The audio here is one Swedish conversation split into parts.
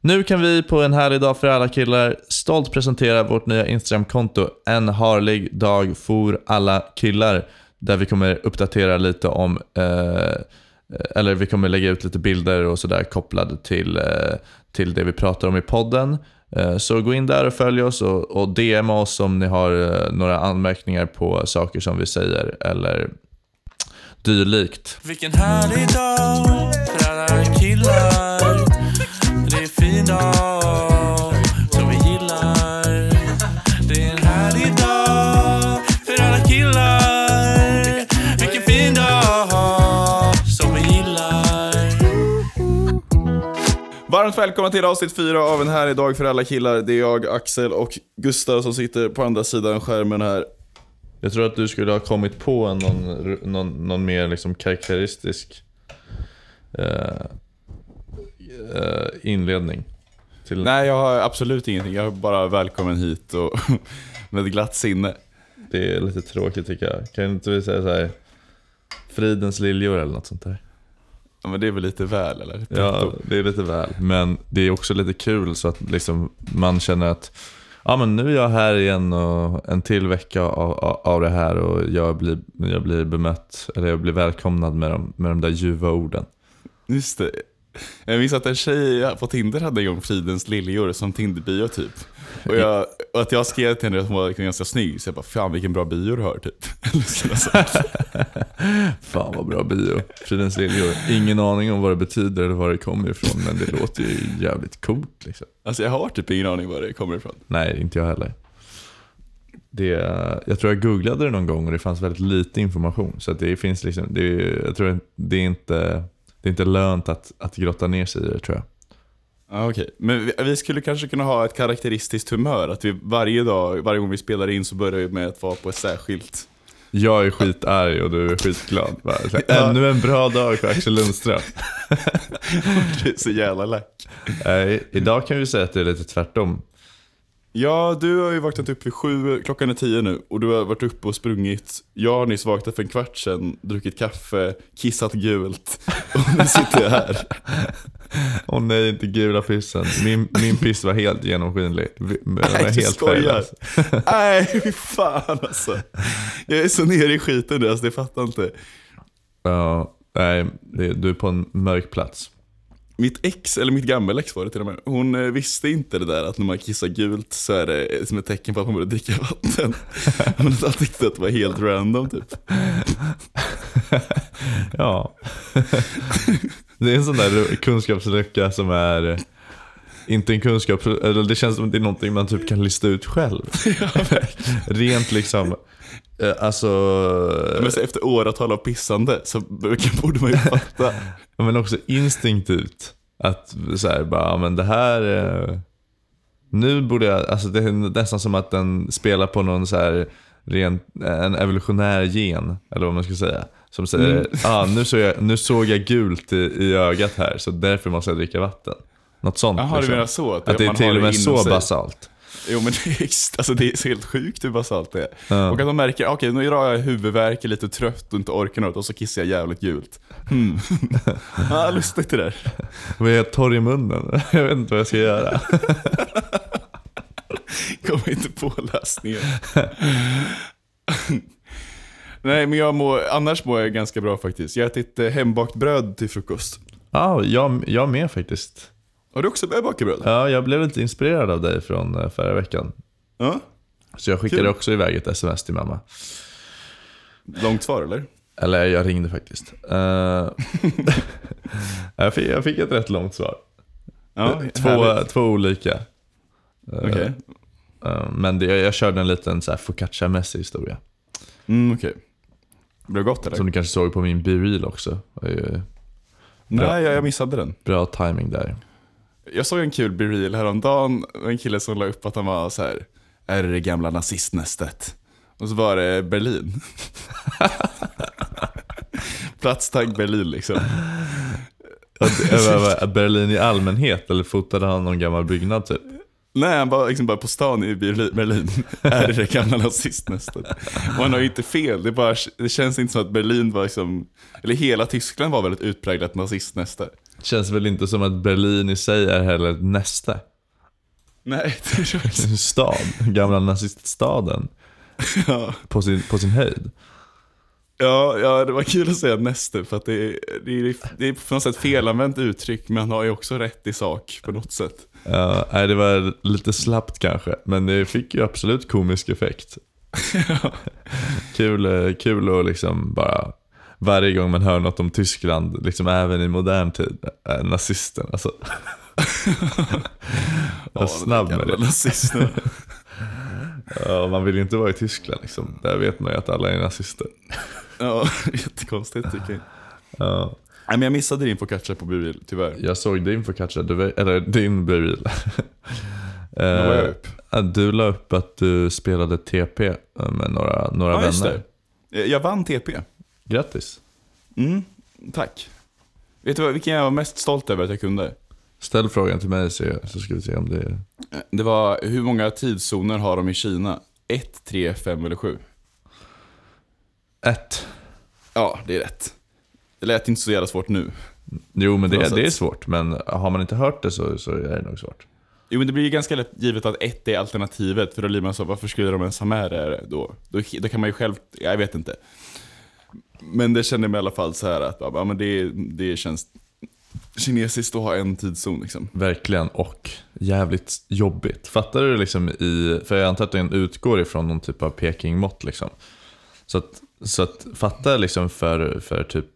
Nu kan vi på en härlig dag för alla killar stolt presentera vårt nya Instagram-konto, en härlig dag för alla killar, där vi kommer uppdatera lite om eller vi kommer lägga ut lite bilder och sådär kopplade till det vi pratar om i podden. Så gå in där och följ oss och DM oss om ni har några anmärkningar på saker som vi säger eller dylikt. Vilken härlig dag för alla killar. Det är en fin dag som vi gillar. Det är en härlig dag för alla killar. Vilken fin dag som vi gillar. Varmt välkomna till avsnitt 4 av en härlig dag för alla killar. Det är jag, Axel och Gustav som sitter på andra sidan skärmen här. Jag tror att du skulle ha kommit på någon mer liksom karaktäristisk inledning till... Nej, jag har absolut ingenting. Jag är bara välkommen hit och med glatt sinne. Det är lite tråkigt tycker jag. Kan inte vi säga så här, fridens liljor eller något sånt där? Ja, men det är väl lite väl, eller? Ja, det är lite väl. Men det är också lite kul så att liksom man känner att ja, men nu är jag här igen och en till vecka av det här och jag blir bemött eller jag blir välkomnad med de där ljuva orden. Just det. Jag minns att en tjej på Tinder hade en gång fridens liljor som Tinder-bio typ. Och att jag skrev till henne att hon var ganska snygg. Så jag bara, fan vilken bra bio du har typ. Fan vad bra bio, fridens liljor. Ingen aning om vad det betyder eller var det kommer ifrån. Men det låter ju jävligt coolt liksom. Alltså jag har typ ingen aning var det kommer ifrån. Nej, inte jag heller. Jag tror jag googlade det någon gång och det fanns väldigt lite information. Så att det finns liksom jag tror att det är inte lönt att grotta ner sig i det, tror jag. Ah, okej. Men vi skulle kanske kunna ha ett karaktäristiskt humör. Att vi varje gång vi spelar in så börjar vi med att vara på ett särskilt... Jag är skitarg och du är skitglad. Ännu en bra dag för Axel Lundström. Du är så jävla lack. Idag kan vi säga att det är lite tvärtom. Ja, du har ju vaknat upp vid 7, klockan är 10 nu. Och du har varit uppe och sprungit. Jag har nyss vaknat för en kvart sedan, druckit kaffe, kissat gult. Och nu sitter jag här. Åh nej, inte gula pissen. Min piss var helt genomskinlig. Nej, du skojar. Nej, fan alltså. Jag är så nere i skiten nu, alltså det fattar inte. Ja, nej, du är på en mörk plats. Mitt gammelex var det till och med. Hon visste inte det där att när man kissar gult så är det som ett tecken på att man borde dricka vatten. Hon hade tyckt att det var helt random typ. Ja. Det är en sån där kunskapslucka som är inte en kunskap, eller det känns som att det är någonting man typ kan lista ut själv. Rent liksom. Alltså, men så efter åratal av pissande så borde man ju fatta. Men också instinktivt att så här, bara, men det här nu borde jag, alltså det är nästan som att den spelar på någon så här en evolutionär gen eller vad man ska säga som säger nu såg jag gult i ögat här så därför måste jag dricka vatten. Något sånt. Jaha, liksom. Så, att det är till och med så basalt. Jo, men det är så helt sjukt hur basalt det är. Ja. Och att de märker, okej, nu är jag huvudvärk, är lite trött och inte orkar något. Och så kissar jag jävligt gult. Ja, lustigt det där. Men jag är torr i munnen. Jag vet inte vad jag ska göra. Kommer inte på läsningen. Nej, men annars mår jag ganska bra faktiskt. Jag har ätit hembakt bröd till frukost. Ja, jag med faktiskt. Har du också börjat baka bröd? Ja, jag blev lite inspirerad av dig från förra veckan. Ja. Så jag skickade också iväg ett sms till mamma. Långt svar eller? Eller jag ringde faktiskt. Jag fick ett rätt långt svar. Ja, två olika. Okej. Men jag körde en liten så här focaccia-mässig historia. Mm, okej. Det blev gott eller? Som du kanske såg på min BeReal också. Nej, jag missade den. Bra timing där. Jag såg en kul BeReal häromdagen. En kille som la upp att han var så här: är det gamla nazistnästet? Och så var det Berlin. Platstag Berlin liksom. Berlin i allmänhet? Eller fotade han någon gammal byggnad typ? Nej, han var liksom bara på stan i Berlin. Är det gamla nazistnästet? Och han har ju inte fel. Det känns inte som att Berlin var liksom, eller hela Tyskland var väldigt utpräglat nazistnäste. Känns väl inte som att Berlin i sig är heller nästa. Nej, det känns en stad, gamla naziststaden. Ja. På sin höjd. Ja, det var kul att säga näste, för att det är på något sätt felanvänt uttryck, men han har ju också rätt i sak på något sätt. Ja, nej, det var lite slappt kanske, men det fick ju absolut komisk effekt. Ja. Kul att liksom bara varje gång man hör något om Tyskland, liksom även i modern tid, nazisten alltså. Ja, snabb med det. Nazisten. Ja, man vill ju inte vara i Tyskland liksom. Där vet man ju att alla är nazister. Ja, jättekonstigt tycker jag. Ja. Nej, men jag missade din focaccia på BeReal, tyvärr. Jag såg din focaccia, eller din BeReal. Du la upp att du spelade TP med några vänner. Just det. Jag vann TP. Grattis. Tack. Vet du vad, vilken jag var mest stolt över att jag kunde? Ställ frågan till mig så ska vi se om det... Det var, hur många tidszoner har de i Kina? 1, 3, 5 eller 7? 1. Ja, det är rätt. Det lät inte så jävla svårt nu. Jo, men det är svårt. Men har man inte hört det så är det nog svårt. Jo, men det blir ju ganska lätt givet att 1 är alternativet. För då blir man så, varför skulle de ens ha med det då? Då kan man ju själv... Jag vet inte. Men det känner mig i alla fall så här att ja, men det känns... kinesiskt att ha en tidszon liksom. Verkligen, och jävligt jobbigt. Fattar du liksom i... För jag antar att den utgår ifrån någon typ av Peking-mått liksom. Så att fatta liksom för typ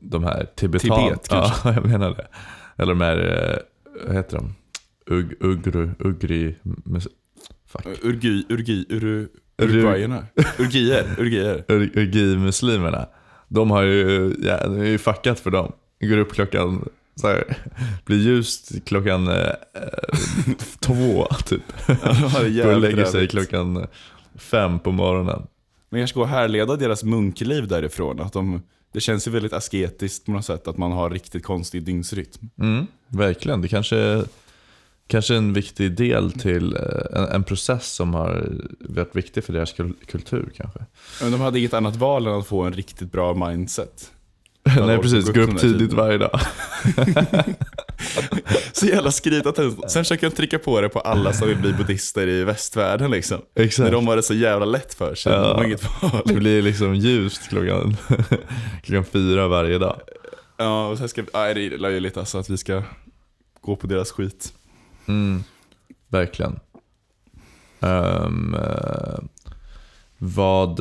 de här tibetan... Tibet kanske. Ja, jag menar det. Eller de här... Vad heter de? Uigurer. De har ju... Ja, det är ju fuckat för dem. Går upp klockan så här, blir ljust klockan 2 typ. Då lägger sig klockan 5 på morgonen. Men jag ska gå och härleda deras munkliv därifrån, att det känns ju väldigt asketiskt på något sätt, att man har riktigt konstig dygnsrytm. Verkligen, det kanske en viktig del till en process som har varit viktig för deras kultur kanske. Men de hade inget annat val än att få en riktigt bra mindset. Nej precis, gå upp tidigt varje dag. Så jävla skrivit att sen försöker jag trycka på det på alla som vill bli buddhister i västvärlden liksom. Exakt. När de har det så jävla lätt för sig. Ja. Det blir liksom ljust klockan 4 varje dag. Ja, och sen ska det är löjligt alltså att vi ska gå på deras skit. Verkligen. Vad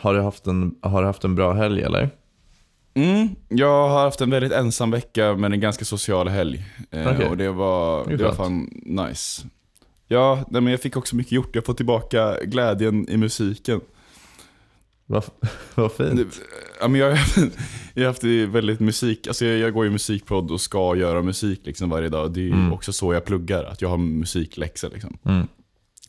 har du haft en bra helg eller? Jag har haft en väldigt ensam vecka, men en ganska social helg. Okay. Och det var fan nice. Ja, men jag fick också mycket gjort. Jag får tillbaka glädjen i musiken. Vad fint. Ja, men jag har haft väldigt musik. Alltså jag går i musikprodd och ska göra musik liksom varje dag. Det är också så jag pluggar, att jag har musikläxor liksom.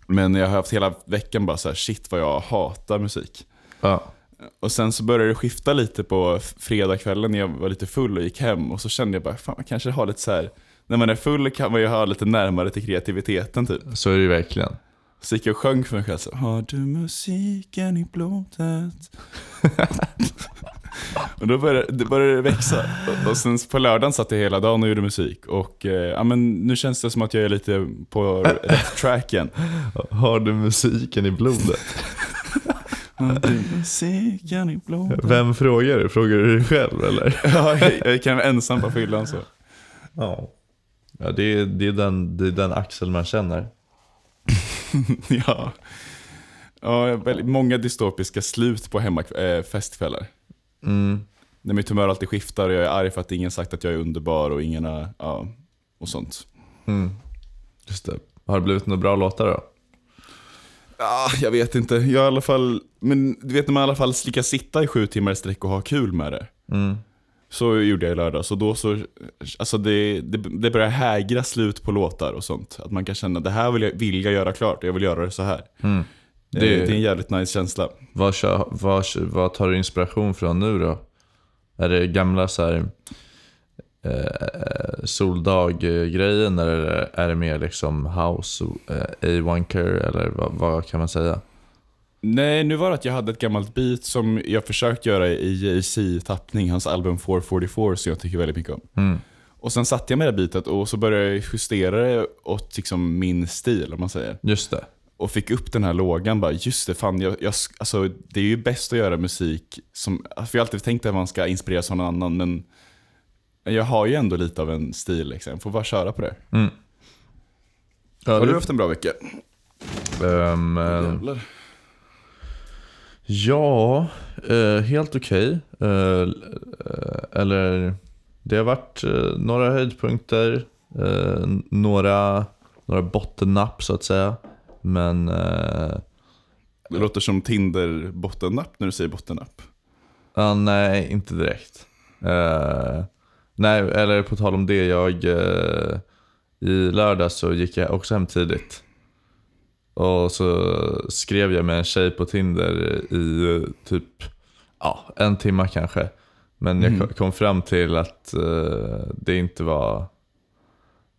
Men jag har haft hela veckan bara så här, shit vad jag hatar musik. Ja. Och sen så började det skifta lite på fredagskvällen när jag var lite full och gick hem. Och så kände jag bara, fan man kanske har lite så här. När man är full kan man ju ha lite närmare till kreativiteten typ. Så är det ju verkligen. Så gick jag och sjöng för mig själv så, har du musiken i blodet? Och då började det växa. Och sen på lördagen satt jag hela dagen och gjorde musik. Och ja, men nu känns det som att jag är lite på rätt tracken. Har du musiken i blodet? Vem frågar du? Frågar du dig själv eller? Ja, jag kan vara ensam på fyllan så. Ja. Ja, det är den Axel man känner. Ja. Ja, många dystopiska slut på festkvällar. När mitt humör alltid skiftar och jag är arg för att ingen sagt att jag är underbar och ingen är, ja, och sånt. Just det. Har det blivit några bra låtar då? Ah, jag vet inte. Jag i alla fall, men du vet när man i alla fall ska sitta i 7 timmar i sträck och ha kul med det. Så gjorde jag i lördag. Så då så, alltså det börjar hägra slut på låtar och sånt. Att man kan känna, det här vill jag göra klart. Jag vill göra det så här. Det är en jävligt nice känsla. Vad tar du inspiration från nu då? Är det gamla så här soldag-grejen, eller är det mer liksom house A1-care, eller vad kan man säga? Nej, nu var det att jag hade ett gammalt beat som jag försökt göra i JC-tappning, hans album 444, som jag tycker väldigt mycket om. Och sen satte jag med det bitet och så började jag justera det åt liksom min stil, om man säger. Just det. Och fick upp den här lågan, bara just det, fan, jag, alltså, det är ju bäst att göra musik som, för jag har alltid tänkt att man ska inspireras av någon annan, men jag har ju ändå lite av en stil liksom. Jag får bara köra på det. Mm. Har du haft en bra vecka? Ja, helt okej. Eller det har varit några höjdpunkter, några bottennapp så att säga. Men det låter som Tinder bottennapp när du säger bottennapp. Nej, inte direkt. Nej, eller på tal om det, jag i lördag så gick jag också hem tidigt. Och så skrev jag med en tjej på Tinder i typ en timme kanske. Men jag kom fram till att det inte var...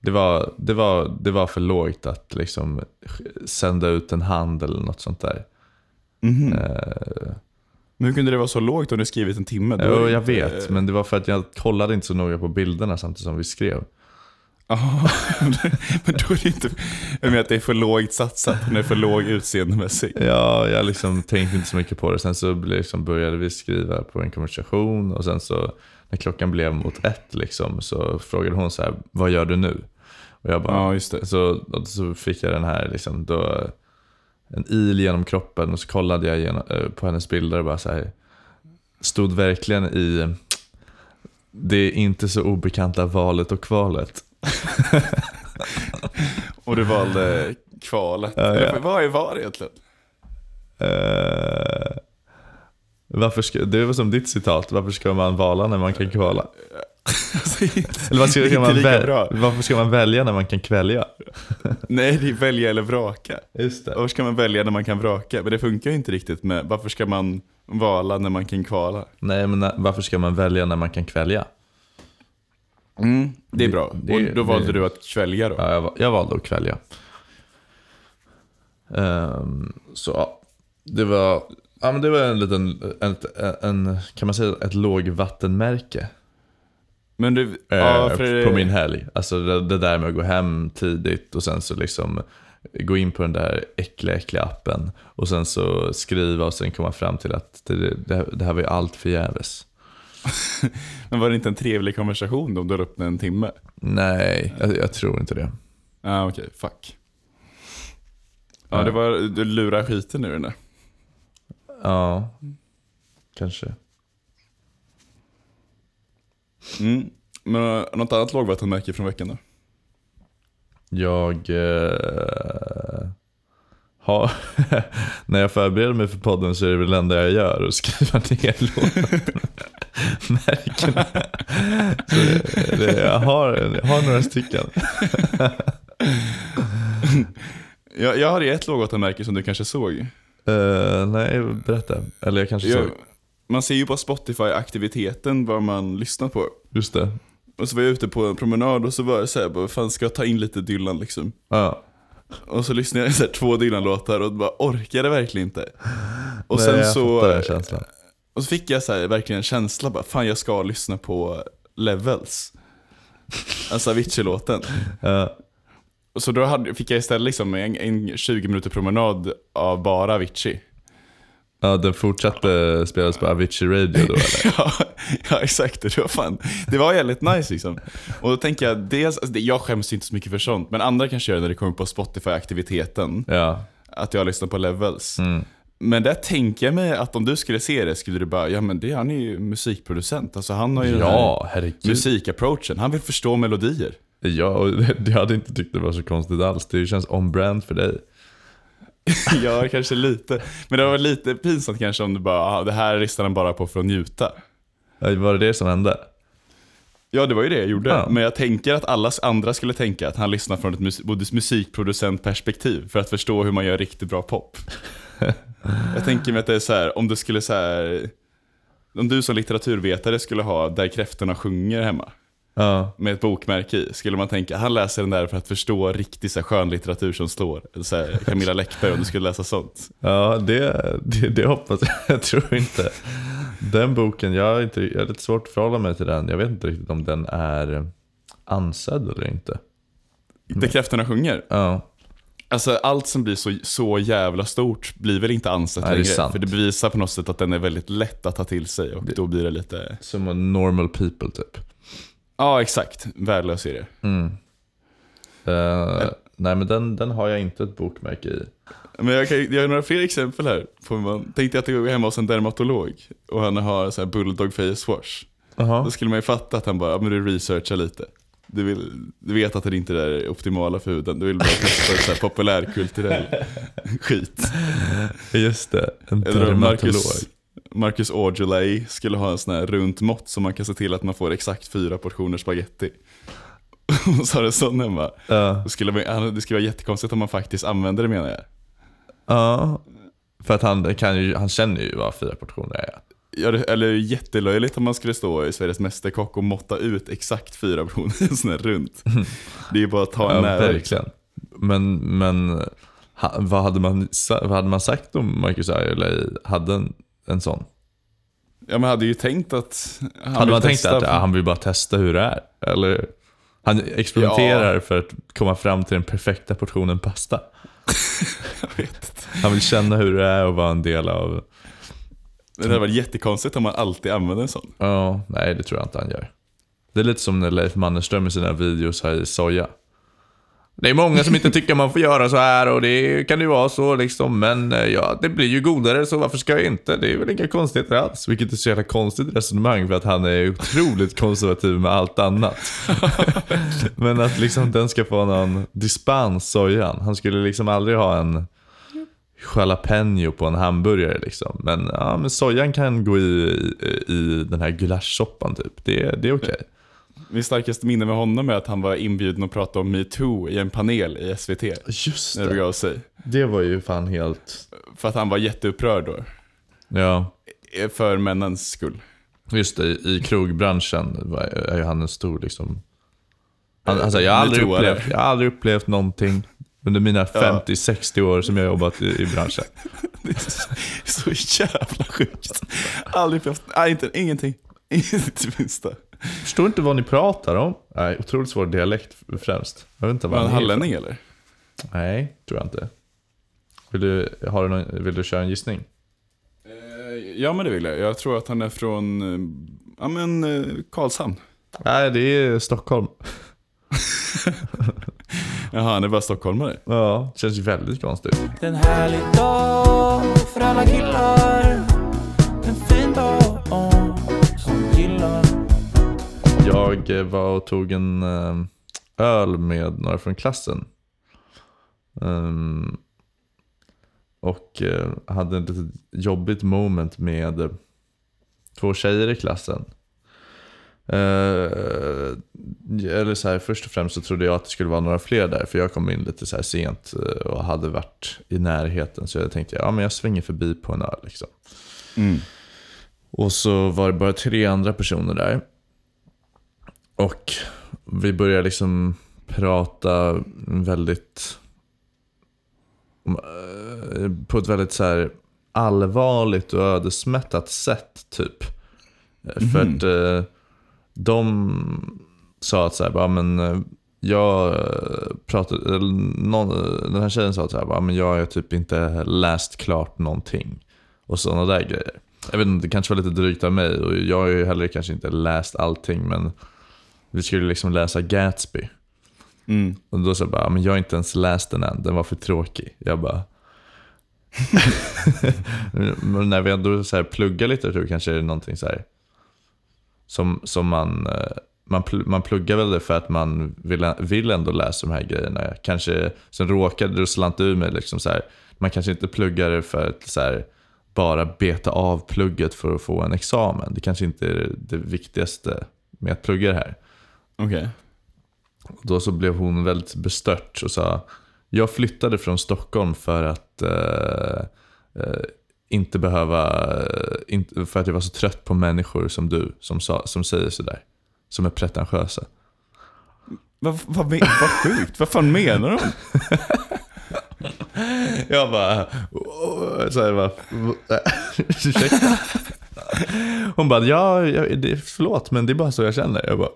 Det var för lågt att liksom sända ut en hand eller något sånt där. Men hur kunde det vara så lågt om du skrivit en timme? Jo, jag vet, men det var för att jag kollade inte så noga på bilderna samtidigt som vi skrev. Ja, men då är det inte... Jag menar att det är för lågt satsat, men det är för låg utseendemässigt. Ja, jag liksom tänkte inte så mycket på det. Sen så liksom började vi skriva på en konversation och sen så... När klockan blev mot 1 liksom, så frågade hon så här: vad gör du nu? Och jag bara, ja, just det. Så fick jag den här liksom, då, en il genom kroppen. Och så kollade jag på hennes bilder och bara så här, stod verkligen i det inte så obekanta valet och kvalet. Och du valde kvalet. Ja. Vad är var egentligen? Varför ska, det var som ditt citat. Varför ska man vala när man kan kvala? Eller varför ska man välja när man kan kvälja? Nej, det är välja eller vraka. Just det. Varför ska man välja när man kan vraka? Men det funkar ju inte riktigt med varför ska man vala när man kan kvala? Nej, men varför ska man välja när man kan kvälja? Det är bra. Och då valde du att kvälja då? Ja, jag valde att kvälja. Så det var... Ja, men det var en liten kan man säga ett lågvattenmärke. Men du på min helg. Alltså det där med att gå hem tidigt och sen så liksom gå in på den där äckliga appen och sen så skriva och sen komma fram till att det här var ju allt förgäves. Men var det inte en trevlig konversation då, om du höll upp en timme? Nej, jag tror inte det. Okej, fuck. Ja, det var du lurar skiten nu där. Ja, kanske. Men något annat lågvattenmärke från veckan då? Jag har när jag förbereder mig för podden så är det väl det enda jag gör och skriva ner lågvattenmärkena. Jag har några stycken. Jag har ett lågvattenmärke som du kanske såg. Nej, berätta. Eller jag kanske såg. Man ser ju på Spotify-aktiviteten vad man lyssnar på. Just det. Och så var jag ute på en promenad och så var jag så här, vad fan, ska jag ta in lite Dylan liksom? Ja. Och så lyssnade jag så här, 2 Dylan-låtar och bara orkade verkligen inte. Och nej, sen så och så fick jag så här, verkligen en känsla bara, fan, jag ska lyssna på Levels. Alltså Avicii-låten. Så då fick jag istället liksom en 20 minuter promenad av bara Avicii. Ja, den fortsatte spelas på Avicii Radio då, eller? ja, exakt. Det var fan. Det var jävligt nice liksom. Och då tänker jag, dels, alltså, jag skäms inte så mycket för sånt. Men andra kanske gör när det kommer på Spotify-aktiviteten. Ja. Att jag lyssnar på Levels. Men där tänker jag mig att om du skulle se det skulle du bara, ja men han är ju musikproducent. Alltså han har ju musikapproachen. Han vill förstå melodier. Ja, och jag hade inte tyckt det var så konstigt alls. Det känns on-brand för dig. Ja, kanske lite. Men det var lite pinsamt kanske om du bara, det här lyssnar han bara på för att njuta. Ja, var det det som hände? Ja, det var ju det jag gjorde. Men jag tänker att alla andra skulle tänka att han lyssnar från ett musikproducentperspektiv för att förstå hur man gör riktigt bra pop. Jag tänker mig att det är så här, om du skulle så här, om du som litteraturvetare skulle ha Där kräftorna sjunger hemma. Med ett bokmärke i, skulle man tänka han läser den där för att förstå riktigt så här skön litteratur som slår, så här Camilla Läckberg, om du skulle läsa sånt. Ja, det hoppas jag. Jag tror inte den boken, jag är lite svårt att förhålla mig till den. Jag vet inte riktigt om den är ansedd eller inte. Inte kräftorna sjunger? Ja. Alltså allt som blir så jävla stort blir väl inte ansett längre. För det bevisar på något sätt att den är väldigt lätt att ta till sig. Och det, då blir det lite... Som en normal people typ. Ja, exakt. Värdelös serier. Mm. Nej, men den har jag inte ett bokmärke i. Men jag har några fler exempel här. Tänkte jag att jag går hemma hos en dermatolog. Och han har så här bulldog face wash. Uh-huh. Då skulle man ju fatta att han bara, men du researchar lite. Du vet att det inte är det optimala för huden. Du vill bara testa så här populärkulturell skit. Just det, en dermatolog. Marcus O'Gleay skulle ha en sån här runt mått som man kan se till att man får exakt 4 portioner spaghetti. Och så har det sån hemma. Det skulle vara jättekonstigt om man faktiskt använder det, menar jag. Ja, för att han känner ju vad 4 portioner är. Ja, eller är det jättelöjligt om man skulle stå i Sveriges mästerkock och måtta ut exakt 4 personer sån här runt. Det är ju bara att ta en nära. Verkligen. Men vad hade man sagt om Marcus O'Gleay hade en sån? Ja, man hade ju tänkt att... Han vill bara testa hur det är. Eller han experimenterar för att komma fram till den perfekta portionen pasta. Jag vet inte. Han vill känna hur det är och vara en del av... Det hade varit jättekonstigt om man alltid använder en sån. Ja, nej det tror jag inte han gör. Det är lite som när Leif Mannerström i sina videos här i soja. Det är många som inte tycker man får göra så här. Och det kan ju vara så liksom. Men ja, det blir ju godare, så varför ska jag inte? Det är väl inga konstigheter alls. Vilket är så jävla konstigt resonemang. För att han är otroligt konservativ med allt annat. Men att liksom den ska få någon dispens, sojan. Han skulle liksom aldrig ha en jalapeno på en hamburgare liksom. Men, ja, men sojan kan gå i den här gulaschsoppan typ. Det är okej. Min starkaste minne med honom är att han var inbjuden att prata om MeToo i en panel i SVT. Just det. Det var ju fan helt... För att han var jätteupprörd då. Ja. För männens skull. Just det, i krogbranschen är han en stor liksom... Alltså, jag har aldrig upplevt någonting... Under mina 50-60 år som jag jobbat i branschen. Det är så jävla sjukt. Aldrig först. Nej, ingenting. Inget minsta. Förstår inte vad ni pratar om. Nej, otroligt svår dialekt främst. Jag vet inte vad han är. Hallänning eller? Nej, tror jag inte. Vill du köra en gissning? Ja, men det vill jag. Jag tror att han är från Karlshamn. Nej, det är Stockholm. Jaha, han är bara stockholmare. Ja, det känns ju väldigt konstigt. Det är en härlig dag för alla killar. En fin dag som gillar. Jag var och tog en öl med några från klassen. Och hade ett litet jobbigt moment med 2 tjejer i klassen. Eller så här, först och främst så trodde jag att det skulle vara några fler där. För jag kom in lite så här sent och hade varit i närheten. Så jag tänkte, ja men jag svänger förbi på en öl liksom. Och så var det bara 3 andra personer där. Och vi började liksom prata väldigt på ett väldigt så här allvarligt och ödesmättat sätt typ. För att de sa att så här, bara, men jag pratade, eller den här tjejen sa att så här, bara, men jag har typ inte läst klart någonting och sådana där grejer. Jag vet inte, det kanske var lite drygt av mig och jag har ju heller kanske inte läst allting, men vi skulle liksom läsa Gatsby. Och då sa jag bara, men jag har inte ens läst den än, den var för tråkig. Jag bara... Men när vi ändå så här pluggar litteratur kanske är det någonting så här som man pluggar väl det för att man vill ändå läsa de här grejerna. Kanske sen råkade det slanta ur mig liksom så här, man kanske inte pluggar det för att så här, bara beta av plugget för att få en examen. Det kanske inte är det viktigaste med att plugga det här. Okej. Då så blev hon väldigt bestört och sa, jag flyttade från Stockholm för att inte behöva, för att jag var så trött på människor som du, som säger sådär, som är pretentiösa. Vad sjukt, vad fan menar de? Jag bara ursäkta. Hon bara, förlåt men det är bara så jag känner. Jag bara,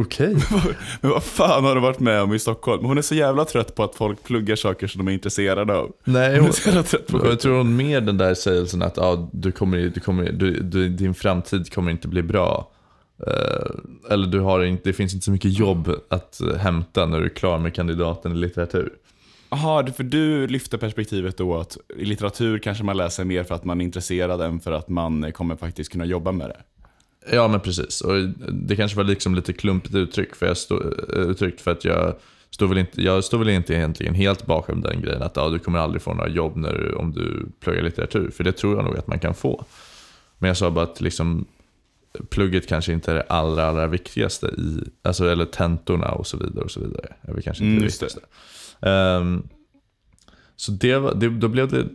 Okej. Okay. Men vad fan har du varit med om i Stockholm? Hon är så jävla trött på att folk pluggar saker som de är intresserade av. Nej, hon är så jävla trött på. Jag tror hon mer den där sägelsen att din framtid kommer inte bli bra. Eller det finns inte så mycket jobb att hämta när du är klar med kandidaten i litteratur. Jaha, för du lyfter perspektivet då att i litteratur kanske man läser mer för att man är intresserad än för att man kommer faktiskt kunna jobba med det. Ja, men precis. Och det kanske var liksom lite klumpigt uttryck för att jag stod väl inte egentligen helt bakom den grejen att du kommer aldrig få några jobb om du pluggar litteratur, för det tror jag nog att man kan få. Men jag sa bara att liksom plugget kanske inte är det allra viktigaste eller tentorna och så vidare. Det är kanske inte det viktigaste. Så då blev det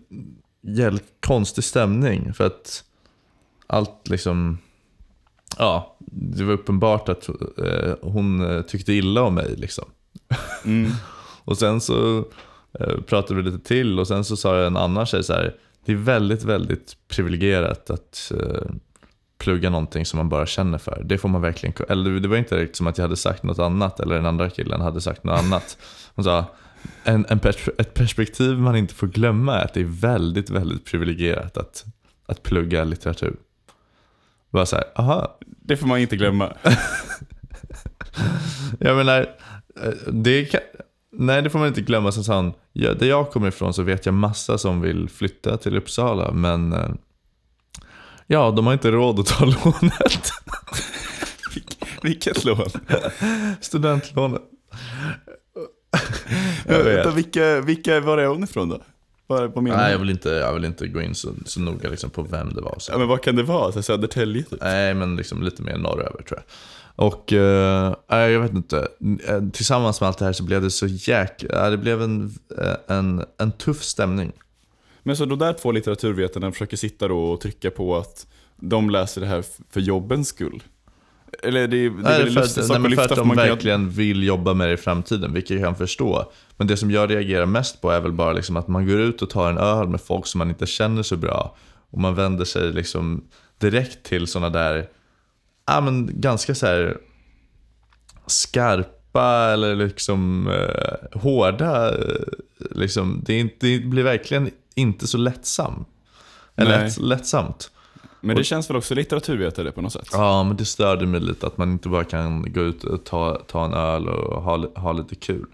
jävligt konstig stämning för att allt liksom, ja, det var uppenbart att hon tyckte illa om mig liksom. Mm. Och sen så pratade vi lite till och sen så sa en annan tjej så här: det är väldigt, väldigt privilegierat att plugga någonting som man bara känner för. Det får man verkligen, eller det var inte direkt som att jag hade sagt något annat eller den andra killen hade sagt något annat. Hon sa ett perspektiv man inte får glömma är att det är väldigt, väldigt privilegierat att plugga litteratur. Bara så här, aha. Det får man inte glömma. Jag menar, nej, det får man inte glömma. Som sa hon, där jag kommer ifrån så vet jag massa som vill flytta till Uppsala, men ja, de har inte råd att ta lånet. Vilket lån? Studentlånet. Vilka var det hon ifrån då? Nej, jag vill inte gå in så noga liksom på vem det var. Ja, men vad kan det vara? Så Södertälje typ? Nej, men liksom lite mer norröver tror jag. Och jag vet inte. Tillsammans med allt det här så blev det så det blev en tuff stämning. Men så då där två litteraturvetarna försöker sitta då och trycka på att de läser det här för jobbens skull. Eller för att de verkligen vill jobba med det i framtiden, vilket jag kan förstå. Men det som jag reagerar mest på är väl bara liksom att man går ut och tar en öl med folk som man inte känner så bra, och man vänder sig liksom direkt till såna där ganska så här skarpa eller liksom hårda liksom, det blir verkligen inte så lättsamt. Men det känns väl också litteraturvetare på något sätt. Ja, men det störde mig lite att man inte bara kan gå ut och ta en öl och ha lite kul.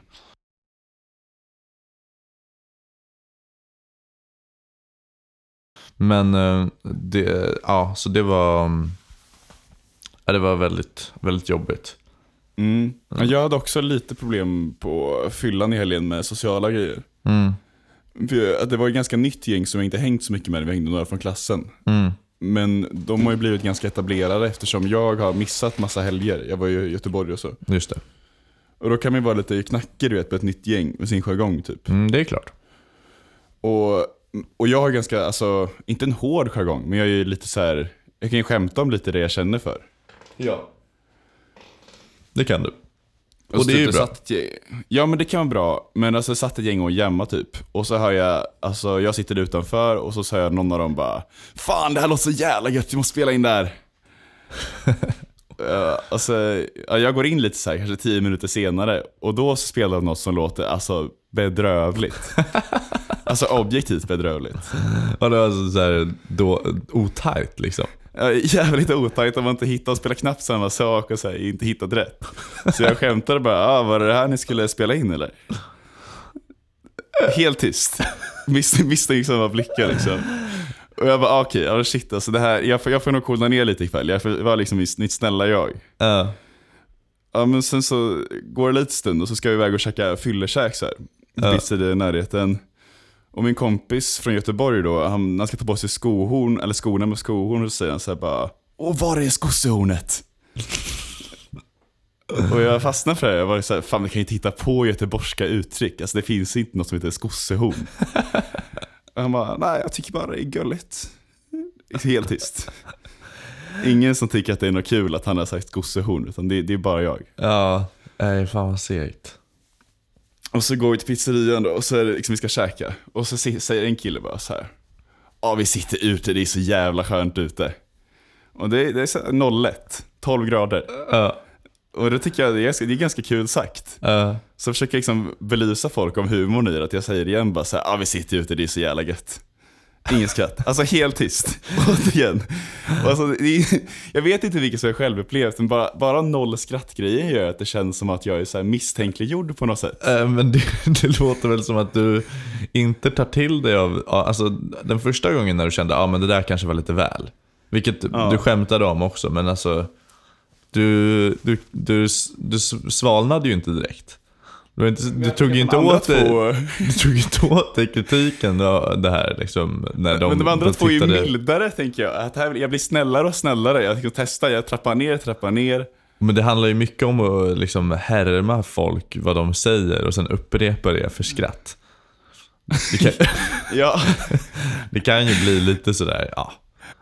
Men så det var väldigt, väldigt jobbigt. Mm. Jag hade också lite problem på fyllan i helgen med sociala grejer. Mm. För det var ju ganska nytt gäng som jag inte hängt så mycket med. Vi hängde några från klassen. Mm. Men de har ju blivit ganska etablerade eftersom jag har missat massa helger. Jag var ju i Göteborg och så. Just det. Och då kan man ju vara lite knackig, du vet, på ett nytt gäng med sin jargong typ. Mm, det är klart. Och jag har ganska, alltså, inte en hård jargong, men jag är ju lite så här, jag kan ju skämta om lite det jag känner för. Ja. Det kan du. Och det är ju bra. Ja, men det kan vara bra. Men alltså satt ett gäng och jämma typ. Och så hör jag, alltså jag sitter utanför, och så säger någon av dem bara: fan, det här låter så jävla gött, vi måste spela in där. Jag går in lite så här, kanske 10 minuter senare, och då spelar de något som låter alltså bedrövligt. Alltså objektivt bedrövligt. Ja, det var alltså så här då, otajt liksom. Jävligt otajt om man inte hittar och spela knappt samma sak och så här, inte hittat rätt. Så jag skämtade bara, var det här ni skulle spela in eller? Helt tyst. Misstänksamma blickar liksom. Och jag bara okej, shit alltså det här, jag får nog kolla ner lite ikväll. Jag var liksom nytt snälla jag. Ja, men sen så går det lite stund och så ska vi iväg och käka fyllerkäk så här. Pissade i närheten. Och min kompis från Göteborg då, han ska ta på sig skorna med skohorn, och så säger han så här bara: åh, var är skoshornet? Och jag fastnade för det. Jag var så här, fan, vi kan ju inte hitta på göteborgska uttryck. Alltså det finns inte något som heter skoshorn. Och han bara, nej, jag tycker bara det är gulligt. Helt tyst. Ingen som tycker att det är något kul att han har sagt skoshorn, utan det är bara jag. Ja, det är fan vad segt. Och så går vi till pizzerian då, och så är det liksom vi ska käka. Och så säger en kille bara så här: ja, vi sitter ute, det är så jävla skönt ute. Och det är 01, 12 grader. Och då tycker jag det är ganska kul sagt. Så försöker jag liksom belysa folk om humorn i att jag säger igen bara så här, vi sitter ute, det är så jävla gött. Ingen skratt. Alltså helt tyst. Återigen. Alltså, jag vet inte vilket som jag själv upplevt, men bara noll skrattgrejer gör att det känns som att jag är så här misstänkliggjord på något sätt. Men det låter väl som att du inte tar till dig av... Alltså den första gången när du kände men det där kanske var lite väl. Vilket du skämtade om också, men alltså... Du svalnade ju inte direkt. Du tog inte åt dig kritiken och det här liksom, när de... Men de andra två är ju mildare, tänker jag. Att här, jag blir snällare och snällare. Jag ska testa, jag trappar ner. Men det handlar ju mycket om att liksom härma folk, vad de säger, och sen upprepa det för skratt. Det kan, ja. Det kan ju bli lite sådär, ja.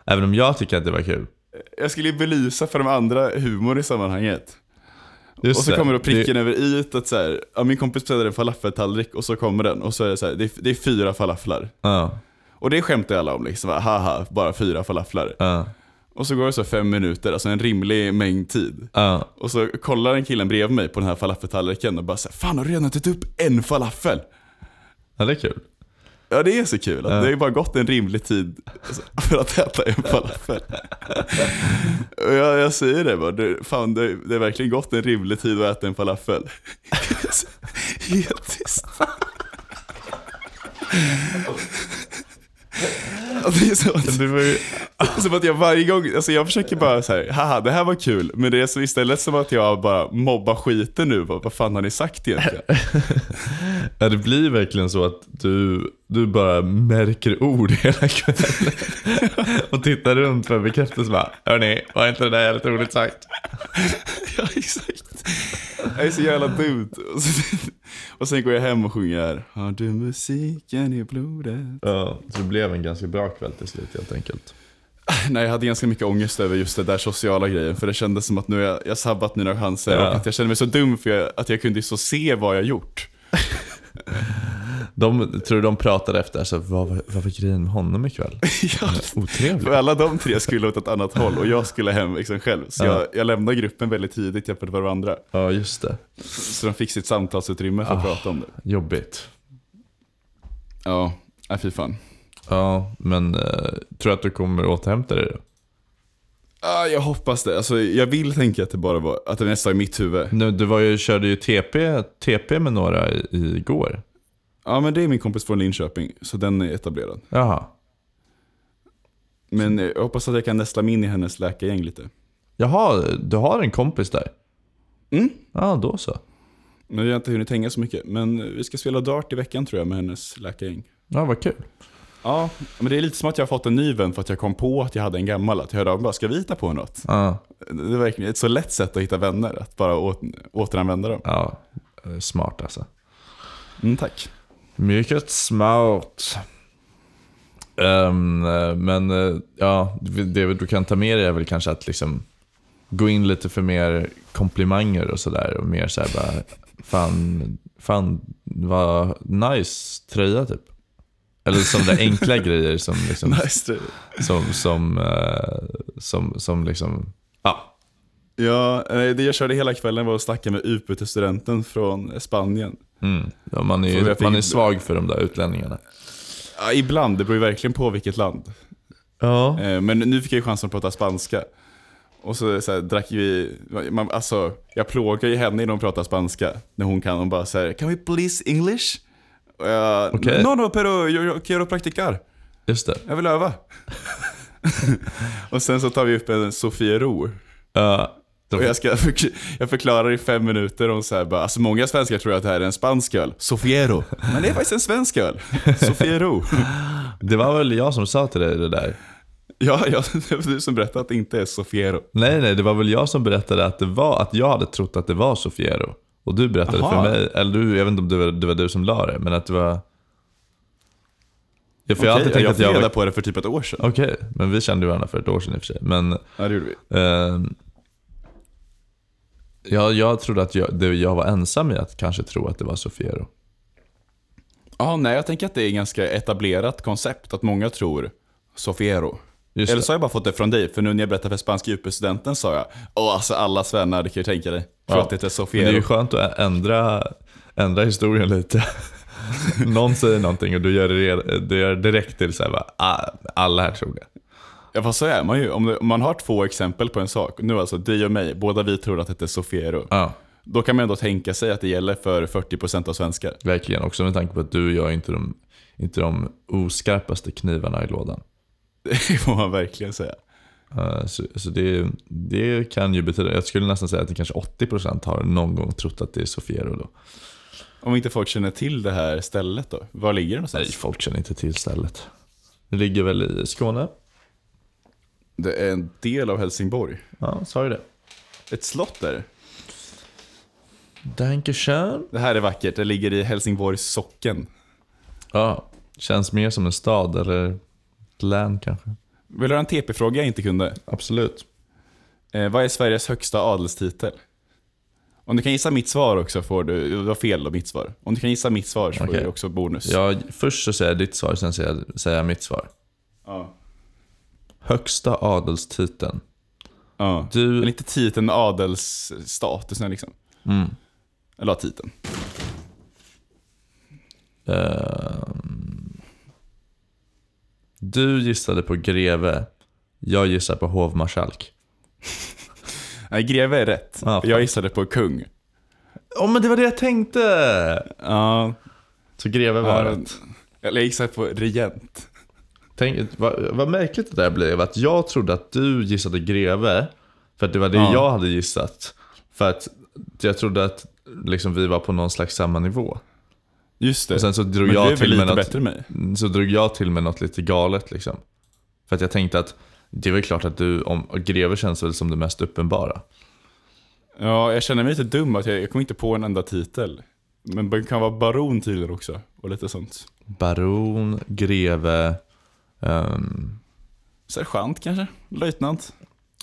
Även om jag tycker att det var kul. Jag skulle ju belysa för de andra humor i sammanhanget. Just och så kommer då pricken över i att så här, min kompis beställde en falafeltallrik och så kommer den och så är det så här, det är 4 falaflar. Och det skämtar alla om liksom, haha, bara 4 falaflar. Och så går det så 5 minuter, alltså en rimlig mängd tid. Och så kollar en killen bredvid mig på den här falafeltallriken och bara så här, fan, har du redan ätit upp en falafel? Ja, det är kul. Ja, det är så kul. Att det är bara gått en rimlig tid för att äta en falafel. Och jag säger det bara. Det är verkligen gått en rimlig tid att äta en falafel. Helt tyst. Det är som att jag varje gång... Alltså jag försöker bara så här... Haha, det här var kul. Men det är så istället som att jag bara mobbar skiten nu. Vad fan har ni sagt egentligen? Ja, det blir verkligen så att du bara märker ord hela kvällen. Och tittar runt för bekräftelse. Bara, hörni, var inte det där jävligt roligt sagt? Ja, exakt. Jag är så jävla dumt. Och sen går jag hem och sjunger. Har du musiken i blodet? Ja, så det blev en ganska bra kväll till slut helt enkelt. Nej, jag hade ganska mycket ångest över just det där sociala grejen. För det kändes som att nu jag sabbat mina chanser. Ja. Och att jag kände mig så dum för att jag kunde så se vad jag gjort. De pratade efter så vad var grejen med honom ikväll? Ja, otrevligt. För alla de tre skulle åt ett annat håll och jag skulle hem liksom själv. Så jag lämnade gruppen väldigt tidigt jämfört med varandra. Ja, just det. Så de fick sitt samtalsutrymme för att prata om det. Jobbigt. Ja, fy fan. Ja, men tror att du kommer återhämta dig då? Jag hoppas det. Alltså, jag vill tänka att det bara var att det nästan i mitt huvud. Nej, du körde ju TP med några igår. Ja, men det är min kompis från Linköping, så den är etablerad. Jaha. Men jag hoppas att jag kan nästla mig in i hennes läkargäng lite. Jaha, du har en kompis där? Mm. Ja, då så. Men jag har inte hunnit tänka så mycket. Men vi ska spela dart i veckan tror jag med hennes läkargäng. Ja, vad kul. Ja, men det är lite som att jag har fått en ny vän för att jag kom på att jag hade en gammal. Att jag hörde av mig bara, ska vi hitta på något? Ja. Det är verkligen ett så lätt sätt att hitta vänner, att bara återanvända dem. Ja, smart alltså. Mm, tack. Mycket smart. Men ja, det du kan ta med dig är väl kanske att liksom gå in lite för mer komplimanger och sådär. Och mer såhär bara, fan vad nice tröja typ. Eller sådana enkla grejer som liksom nice som liksom ja, det jag körde hela kvällen var att snacka med UP-studenten från Spanien. Ja, man är svag för de där utlänningarna. Ja, ibland, det beror ju verkligen på vilket land. Ja. Men nu fick jag ju chansen att prata spanska. Och så här, drack vi alltså, jag plågar ju henne när hon pratar spanska. När hon kan, hon bara så här, can we please English? Och jag, okay. No, pero yo quiero practicar. Just det. Jag vill öva. Och sen så tar vi upp en Sofiero. Och jag förklarar i 5 minuter om så här bara, alltså många svenskar tror att det här är en spansk öl, Sofiero. Men det är faktiskt en svensk öl, Sofiero. Det var väl jag som sa till dig det där. Ja, det var du som berättade att det inte är Sofiero. Nej, det var väl jag som berättade att jag hade trott att det var Sofiero. Och du berättade för mig, eller jag vet inte om det var du som la det, men att det var... Jag fick reda på det för typ ett år sedan. Okej, men vi kände ju varandra för ett år sedan i och för sig. Men, ja, det gjorde vi. Jag trodde att jag var ensam i att kanske tro att det var Sofiero. Ja, nej, jag tänker att det är ett ganska etablerat koncept att många tror Sofiero. Eller så har jag bara fått det från dig, för nu när jag berättade för spanska UP-studenten sa jag, alltså alla svennar, det kan ju tänka dig. För att det är Sofiero. Men det är ju skönt att ändra historien lite. Någon säger någonting och du gör direkt till så här, bara, alla här tror det. Ja, vad säger man ju? Om man har två exempel på en sak, nu alltså dig och mig, båda vi tror att det är Sofiero. Ja. Då kan man ändå tänka sig att det gäller för 40% av svenskar. Verkligen, också med tanke på att du och jag är inte de oskarpaste knivarna i lådan. Det får man verkligen säga. Så det kan ju betyda, jag skulle nästan säga att det kanske 80% har någon gång trott att det är Sofiero då. Om inte folk känner till det här stället då, var ligger det någonstans? Nej, folk känner inte till stället. Det ligger väl i Skåne? Det är en del av Helsingborg. Ja, sa ju det. Ett slott där. Dankeschön. Det här är vackert, det ligger i Helsingborgs socken. Ja, känns mer som en stad eller ett län kanske. Vill du ha en TP-fråga jag inte kunde? Absolut. Vad är Sveriges högsta adelstitel? Om du kan gissa mitt svar också får du var fel av mitt svar. Om du kan gissa mitt svar så får du också bonus. Ja, först så säger jag ditt svar, sen säger jag mitt svar. Ja. Högsta adelstiteln. Ja. Du... Men inte titeln, adelsstatusen liksom. Mm. Eller titeln. Du gissade på greve. Jag gissar på hovmarskalk. Nej, greve är rätt. Ah, jag gissade på kung. Åh, men det var det jag tänkte. Ja. Så greve var rätt. Eller jag gissade på regent. Tänk, vad märkligt det där blev. Att jag trodde att du gissade greve. För att det var det jag hade gissat. För att jag trodde att liksom, vi var på någon slags samma nivå. Just det. Och sen så drog jag till med något, lite galet liksom. För att jag tänkte att det var klart att du om greve känns väl som det mest uppenbara. Ja, jag känner mig lite dum att jag kom inte på en enda titel. Men det kan vara baron tidigare också och lite sånt. Baron, greve, sergeant kanske, löjtnant.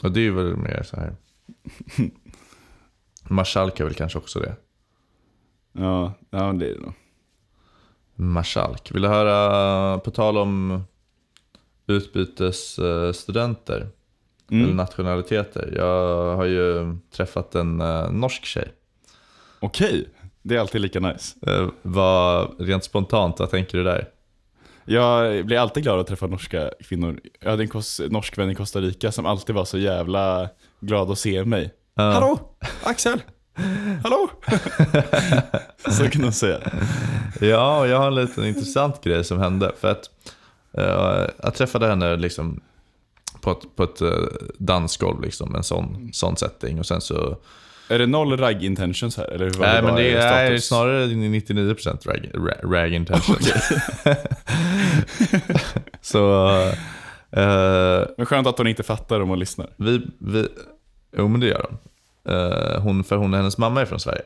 Ja, det är väl mer så här. Marskalk är väl kanske också det. Ja, det är det nog. Marskalk. Vill du höra på tal om utbytesstudenter eller nationaliteter? Jag har ju träffat en norsk tjej. Okej, det är alltid lika nice. Rent spontant, vad tänker du där? Jag blir alltid glad att träffa norska kvinnor. Jag hade en norsk vän i Costa Rica som alltid var så jävla glad att se mig. Hallå, Axel! Hallå! Så kan man säga. Ja, jag har en liten intressant grej som hände. För att jag träffade henne liksom på ett dansgolv liksom, en sån setting. Och sen så... Är det noll rag intentions här? Eller hur var det? Nej, men det är snarare 99% rag intentions. Okay. Så... Men skönt att hon inte fattar om hon lyssnar. Jo, men det gör hon. Hon och hennes mamma är från Sverige.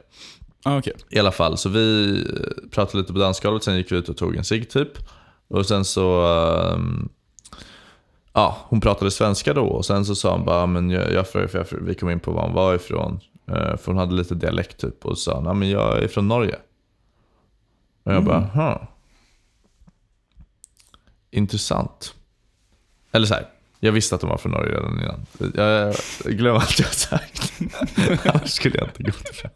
Ah, okay. I alla fall, så vi pratade lite på dansgolvet. Sen gick vi ut och tog en cigg typ. Och sen så hon pratade svenska då. Och sen så sa hon bara, men vi kom in på var hon var ifrån. För hon hade lite dialekt typ. Och sa, nej men jag är från Norge. Och jag bara, intressant. Eller så här. Jag visste att de var från Norge redan innan. Jag glömmer allt jag sagt. Annars skulle jag inte gå till fram.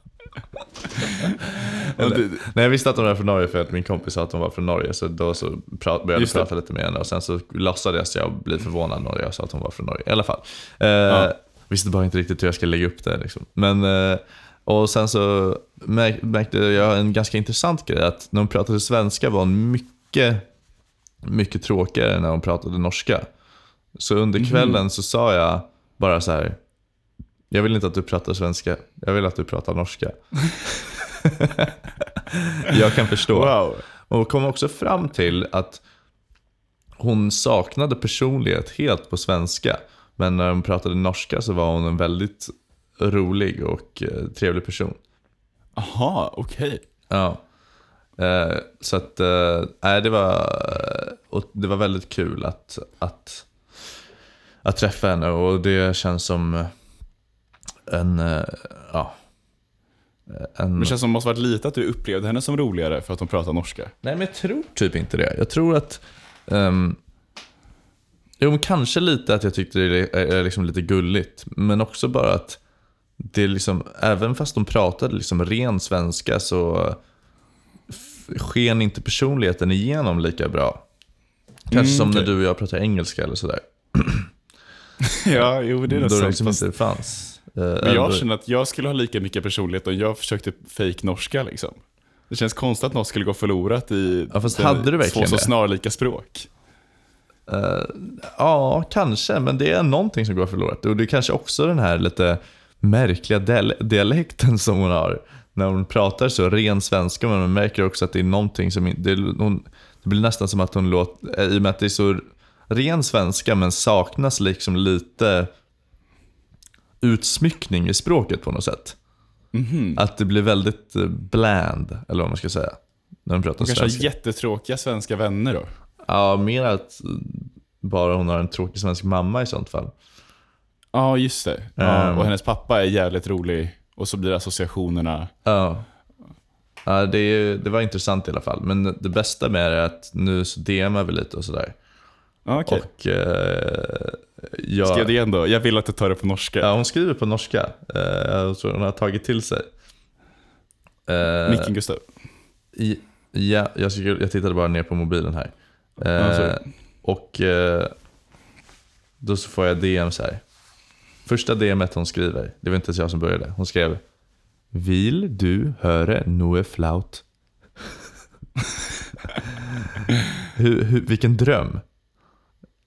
Nej, jag visste att de var från Norge för att min kompis sa att de var från Norge. Så då så började jag prata lite med henne. Och sen så låtsades jag bli förvånad när jag sa att hon var från Norge. I alla fall. Visste bara inte riktigt hur jag skulle lägga upp det. Liksom. Men, och sen så märkte jag en ganska intressant grej. Att när hon pratade svenska var hon mycket, mycket tråkigare än när hon pratade norska. Så under kvällen så sa jag bara så här, jag vill inte att du pratar svenska, jag vill att du pratar norska. Jag kan förstå. Wow. Och kom också fram till att hon saknade personlighet helt på svenska. Men när hon pratade norska så var hon en väldigt rolig och trevlig person. Aha, okej. Ja. Så att det var väldigt kul att träffa henne, och det känns som en... Det känns som måste varit lite att du upplevde henne som roligare för att hon pratar norska. Nej, men jag tror typ inte det. Jag tror att kanske lite att jag tyckte det är liksom lite gulligt, men också bara att det är liksom, även fast de pratade liksom ren svenska så sken inte personligheten igenom lika bra. Kanske som när du och jag pratar engelska eller sådär. Ja, jo, det är då det liksom inte fanns. Men jag känner att jag skulle ha lika mycket personlighet och jag försökte fake norska liksom. Det känns konstigt att något skulle gå förlorat i två så snarlika språk. Ja, kanske. Men det är någonting som går förlorat. Och det är kanske också den här lite märkliga dialekten som hon har. När hon pratar så ren svenska, men man märker också att det är någonting som... Det blir nästan som att hon låter... I och med att det är så ren svenska, men saknas liksom lite utsmyckning i språket på något sätt. Mm-hmm. Att det blir väldigt bland, eller vad man ska säga, när de pratar hon svenska. Kanske har jättetråkiga svenska vänner då. Ja, mer att bara hon har en tråkig svensk mamma i sånt fall. Ja, just det. Ja, och hennes pappa är jävligt rolig. Och så blir associationerna... Ja, ja, det var intressant i alla fall. Men det bästa med det är att nu så DMar vi lite och sådär. Ja, okej. Okay. Jag... Skrev det igen då? Jag vill att du tar det på norska. Ja, hon skriver på norska. Så hon har tagit till sig. Micken, Gustav. Ja, jag tittade bara ner på mobilen här. Då så får jag DM så här. Första DM:et hon skriver, det var inte ens jag som började. Hon skrev: "Vill du höra noe flaut?" Vilken dröm.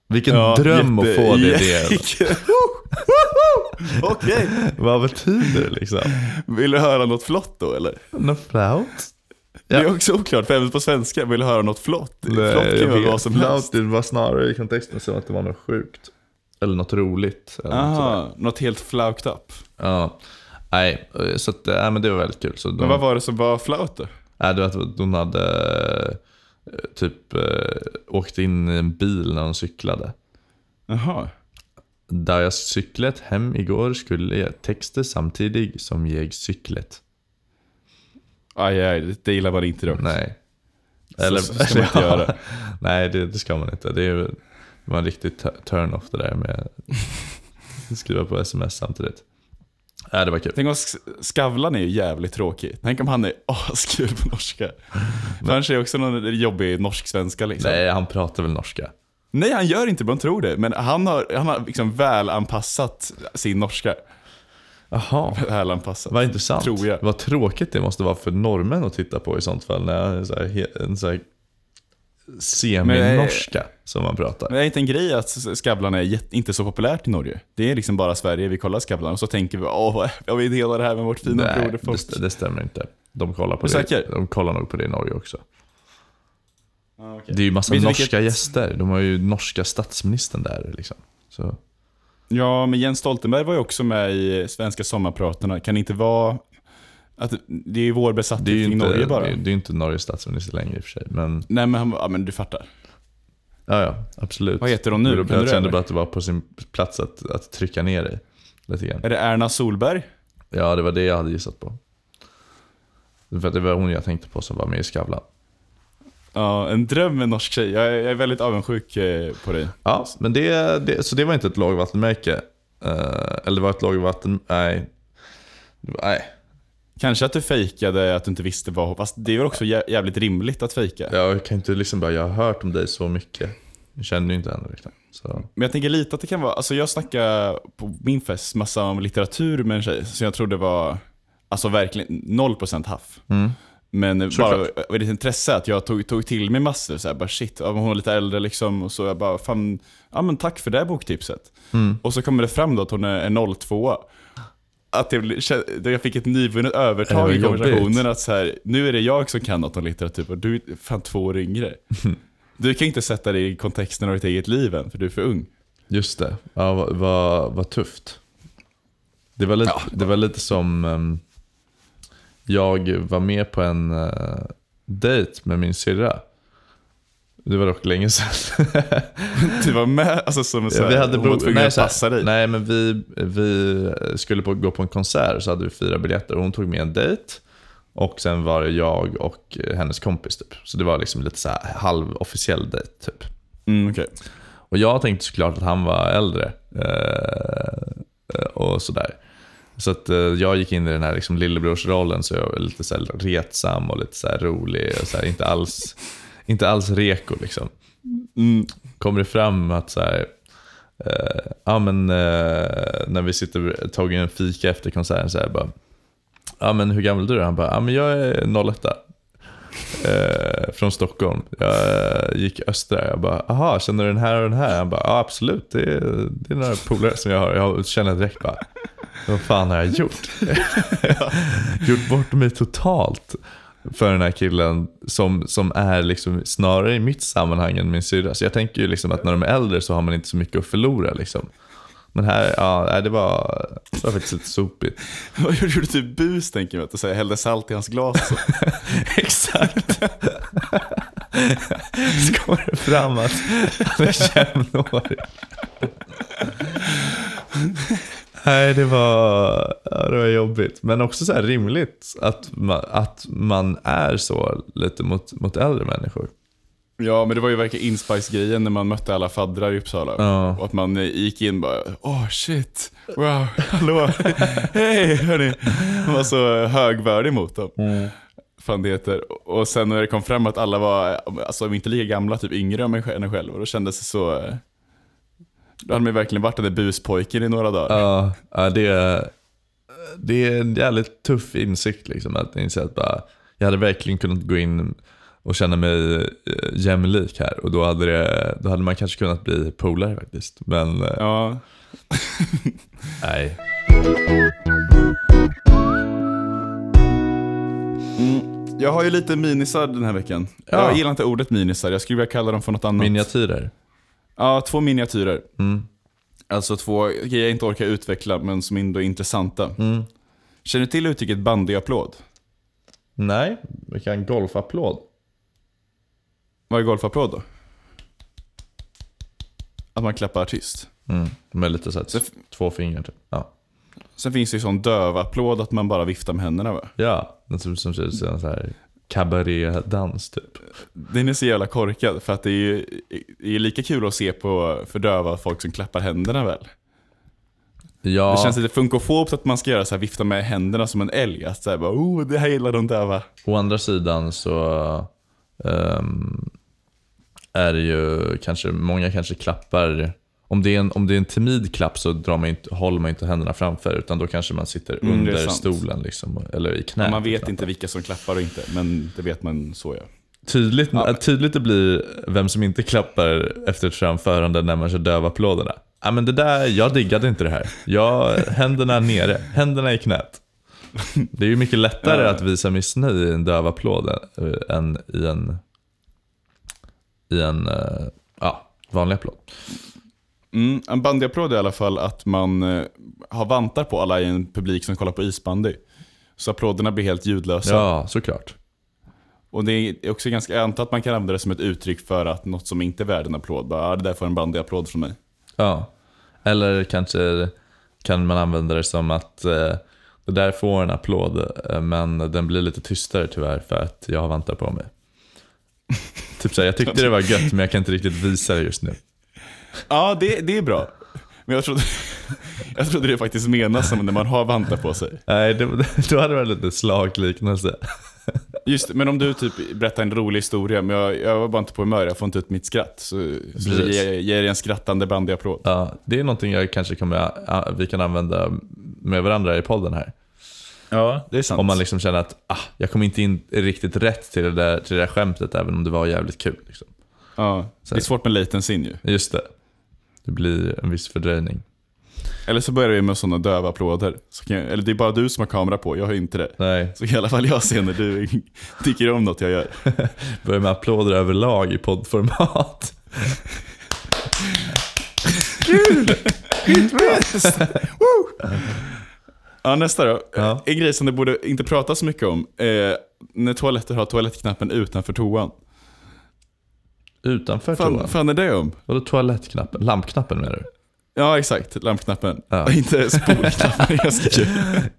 Vilken dröm att få det igen. Okej. Vad betyder det liksom? Vill du höra något flott då eller? Något flaut? Ja. Det är också oklart, för även på svenska vill höra något flott. Nej, flott kan vara vad som helst. Det var snarare i kontexten som att det var något sjukt. Eller något roligt. Eller något helt flaukt upp. Ja. Nej, så att, men det var väldigt kul. Så men vad var det som var flaut då? Det var att hon hade typ åkt in i en bil när hon cyklade. Jaha. Där jag cyklet hem igår skulle jag texta samtidigt som jag cyklet. Aj, det gillar man inte då. Nej. Eller så ska man inte göra. Nej, det ska man inte. Det är man riktigt turn off det där med att skriva på sms samtidigt. Ja, det var kul. Tänk om Skavlan är ju jävligt tråkig. Tänk om han är askul på norska. Kanske är också någon jobbig norsk-svenska liksom. Nej, han pratar väl norska. Nej, han gör inte, man tror det. Men han har liksom väl anpassat sin norska. Jaha, vad intressant. Tror jag. Vad tråkigt det måste vara för normen att titta på i sånt fall. När så här, en så här semi-norska som man pratar. Men det är inte en grej att Skavlan är inte så populärt i Norge. Det är liksom bara Sverige vi kollar Skavlan. Och så tänker vi, jag vill dela det här med vårt fina broder. Nej, det stämmer inte. De kollar på det. De kollar nog på det i Norge också. Okay. Det är ju massa norska gäster. De har ju norska statsministern där liksom. Så... Ja, men Jens Stoltenberg var ju också med i svenska sommarpraterna. Kan det inte vara att det är vår besattning i Norge bara? Det är inte Norges statsminister längre i och för sig, men... Nej, men men du fattar. Ja, absolut. Vad heter hon nu? Jag kände bara att det var på sin plats att trycka ner dig lite grann. Är det Erna Solberg? Ja, det var det jag hade gissat på. För det var hon jag tänkte på som var med i Skavlan. Ja, en dröm med norsk tjej. Jag är väldigt avundsjuk på dig. Ja, men så det var inte ett lågvattenmärke. Eller det var ett lågvatten... Nej. Kanske att du fejkade att du inte visste vad... Fast det är också jävligt rimligt att fejka. Ja, jag kan inte liksom bara... Jag har hört om dig så mycket. Jag känner ju inte henne riktigt. Så. Men jag tänker lite att det kan vara... Alltså jag snackade på min fest massa om litteratur med en tjej. Så jag tror det var... Alltså verkligen 0% haff. Mm. Men såklart. Bara var det intresse att jag tog till mig massor så här, bara shit, hon är lite äldre liksom, och så jag bara fan, ja men tack för det här boktipset. Och så kommer det fram då att hon är 02. Att jag fick ett nyvunnet övertag i konversationen att så här, nu är det jag som kan något om litteratur och du är fan 2 år yngre. Du kan inte sätta dig i kontexten av ditt eget liv än, för du är för ung. Just det. Ja, vad tufft. Det var lite som jag var med på en dejt med min syrra. Det var dock länge sedan. Du var med? Alltså som så här, vi hade nej, men vi skulle gå på en konsert, så hade vi 4 biljetter. Hon tog med en dejt. Och sen var det jag och hennes kompis typ. Så det var liksom lite så här halvofficiell dejt typ. Okej. Och jag tänkte såklart att han var äldre. Och sådär. Så att jag gick in i den här liksom lillebrorsrollen, så jag var lite så här retsam och lite så här rolig och så här, inte alls reko liksom. Kommer det fram att så här när vi sitter tog en fika efter konserten så här bara, ja men hur gammal är du? Han bara, ja men jag är 08. Från Stockholm. Jag gick östra. Jag bara, aha, känner du den här och den här? Han bara, ja absolut, det är några polare som jag har. Jag känner direkt bara, vad fan har jag gjort? Gjort bort mig totalt för den här killen som är liksom snarare i mitt sammanhang än min syrra. Så jag tänker ju liksom att när de är äldre så har man inte så mycket att förlora liksom. Men här, ja, det var faktiskt lite sopigt. Vad gjorde du typ bus, tänker jag, att säga, hällde salt i hans glas? Exakt. Så kommer det fram att han är jämnårig. Nej, det var jobbigt. Men också så här rimligt att man är så lite mot äldre människor. Ja, men det var ju verkligen inspice-grejen när man mötte alla faddrar i Uppsala. Ja. Och att man gick in bara, åh shit, wow, hallå, hej hörni. Man var så högvärdig mot dem. Mm. Fan det heter. Och sen när det kom fram att alla var, alltså inte lika gamla, typ yngre än mig själv. Och då kändes det så, då hade man verkligen varit den där buspojken i några dagar. Ja, det är en jävligt tuff insikt liksom. Att inse att bara, jag hade verkligen kunnat gå in och känna mig jämlik här. Och då hade man kanske kunnat bli polare faktiskt. Men ja. Nej. Jag har ju lite minisar den här veckan. Ja. Jag gillar inte ordet minisar. Jag skulle vilja kalla dem för något annat. Miniatyrer. Ja, 2 miniatyrer. Mm. Alltså 2 grejer jag inte orkar utveckla, men som ändå är intressanta. Mm. Känner du till uttrycket bandyapplåd? Nej, vi kan golfapplåd. Vad är golfapplåd då? Att man klappar tyst. Mm, med lite så här, 2 fingrar typ. Ja. Sen finns det ju sån dövapplåd att man bara viftar med händerna, va? Ja, som ser ut som en så här cabaret-dans typ. Den är så jävla korkad för att det är lika kul att se på för döva folk som klappar händerna väl. Ja. Det känns lite funkofobt att man ska göra så här, vifta med händerna som en älg, att så här bara, oh, det här gillar de döva. Å andra sidan så är det ju kanske många kanske klappar, om det är en timid klapp så håller man inte händerna framför, utan då kanske man sitter under stolen liksom, eller i knä. Ja, man vet inte vilka som klappar och inte, men det vet man så ja. Tydligt det blir vem som inte klappar efter ett framförande när man kör dövapplåderna. Ja men det där, jag diggade inte det här. Händerna nere, händerna i knät. Det är ju mycket lättare att visa missnöje i en dövapplåd än i en vanlig applåd. En bandyapplåd är i alla fall att man har vantar på alla i en publik som kollar på isbandy. Så applåderna blir helt ljudlösa. Ja, såklart. Och det är också ganska antat att man kan använda det som ett uttryck för att något som inte är värd en applåd. Bara, det där får en bandyapplåd från mig. Ja, eller kanske kan man använda det som att det där får en applåd, men den blir lite tystare tyvärr för att jag har vantat på mig. Typ så här, jag tyckte det var gött men jag kan inte riktigt visa det just nu. Ja, det är bra. Men jag trodde det faktiskt menas som när man har vantat på sig. Nej, då hade det varit lite slagliknelse. Just, men om du typ berättar en rolig historia, men jag var bara inte på humör, jag får inte ut mitt skratt, så jag ger en skrattande bandyapplåd. Ja, det är någonting jag kanske vi kan använda med varandra i podden här. Ja, det är sant. Om man liksom känner att jag kommer inte in riktigt rätt till det där skämtet, även om det var jävligt kul liksom. Ja, det är svårt med latency ju. Just det. Det blir en viss fördröjning. Eller så börjar vi med sådana döva applåder. Eller det är bara du som har kamera på, jag har inte det. Nej. Så i alla fall jag ser när du tycker om något jag gör. Börjar med applåder överlag i poddformat. Kul! Ja, nästa då. Ja. En grej som det borde inte prata så mycket om. När toaletter har toalettknappen utanför toan. Utanför toan? Fan är det om? Vadå toalettknappen? Lampknappen menar du? Ja, exakt. Lampknappen. Ja. Inte spolknappen. Jag ska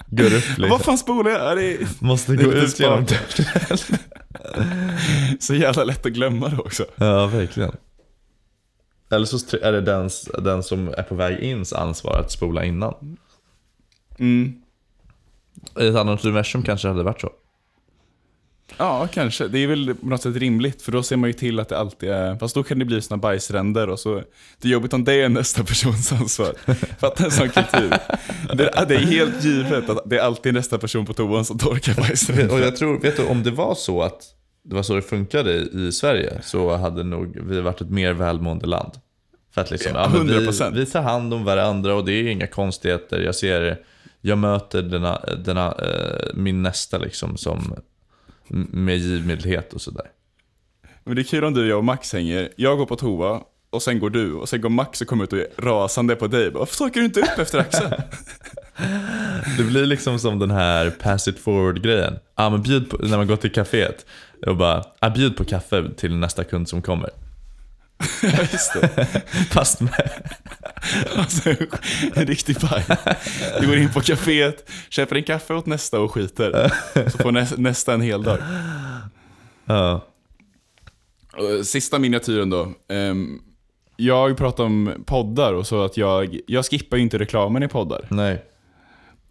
gå upp lite. Vad fan spolar jag? Det måste gå ut genom dörren. Så jävla lätt att glömma det också. Ja, verkligen. Eller så är det den som är på väg ins ansvar att spola innan. Mm. I ett annat universum kanske hade varit så. Ja, kanske. Det är väl på något sätt rimligt, för då ser man ju till att det alltid är... Fast då kan det bli såna bajsränder och så... Det är jobbigt om det är nästa persons ansvar. Fattar en sån kultur. Det är helt givet att det är alltid nästa person på toan som torkar bajsränder. Och jag tror, vet du, om det var så att det var så det funkade i Sverige, så hade nog vi varit ett mer välmående land. För att liksom, 100%. Ja, vi tar hand om varandra och det är inga konstigheter. Jag möter min nästa liksom som... med givmildhet och sådär. Men det är kul om du, jag och Max hänger. Jag går på toa och sen går du. Och sen går Max och kommer ut och rasande på dig. Varför torkar du inte upp efter Axel? Det blir liksom som den här pass it forward-grejen. Men bjud på, när man går till kaféet och bara, bjud på kaffe till nästa kund som kommer. Ja, just det. Fast med alltså, en riktig paj. Du går in på kaféet, köper en kaffe åt nästa och skiter. Så får nästa en hel dag. Ja. Sista miniatyren då. Jag pratade om poddar och så att jag skippar ju inte reklamen i poddar. Nej.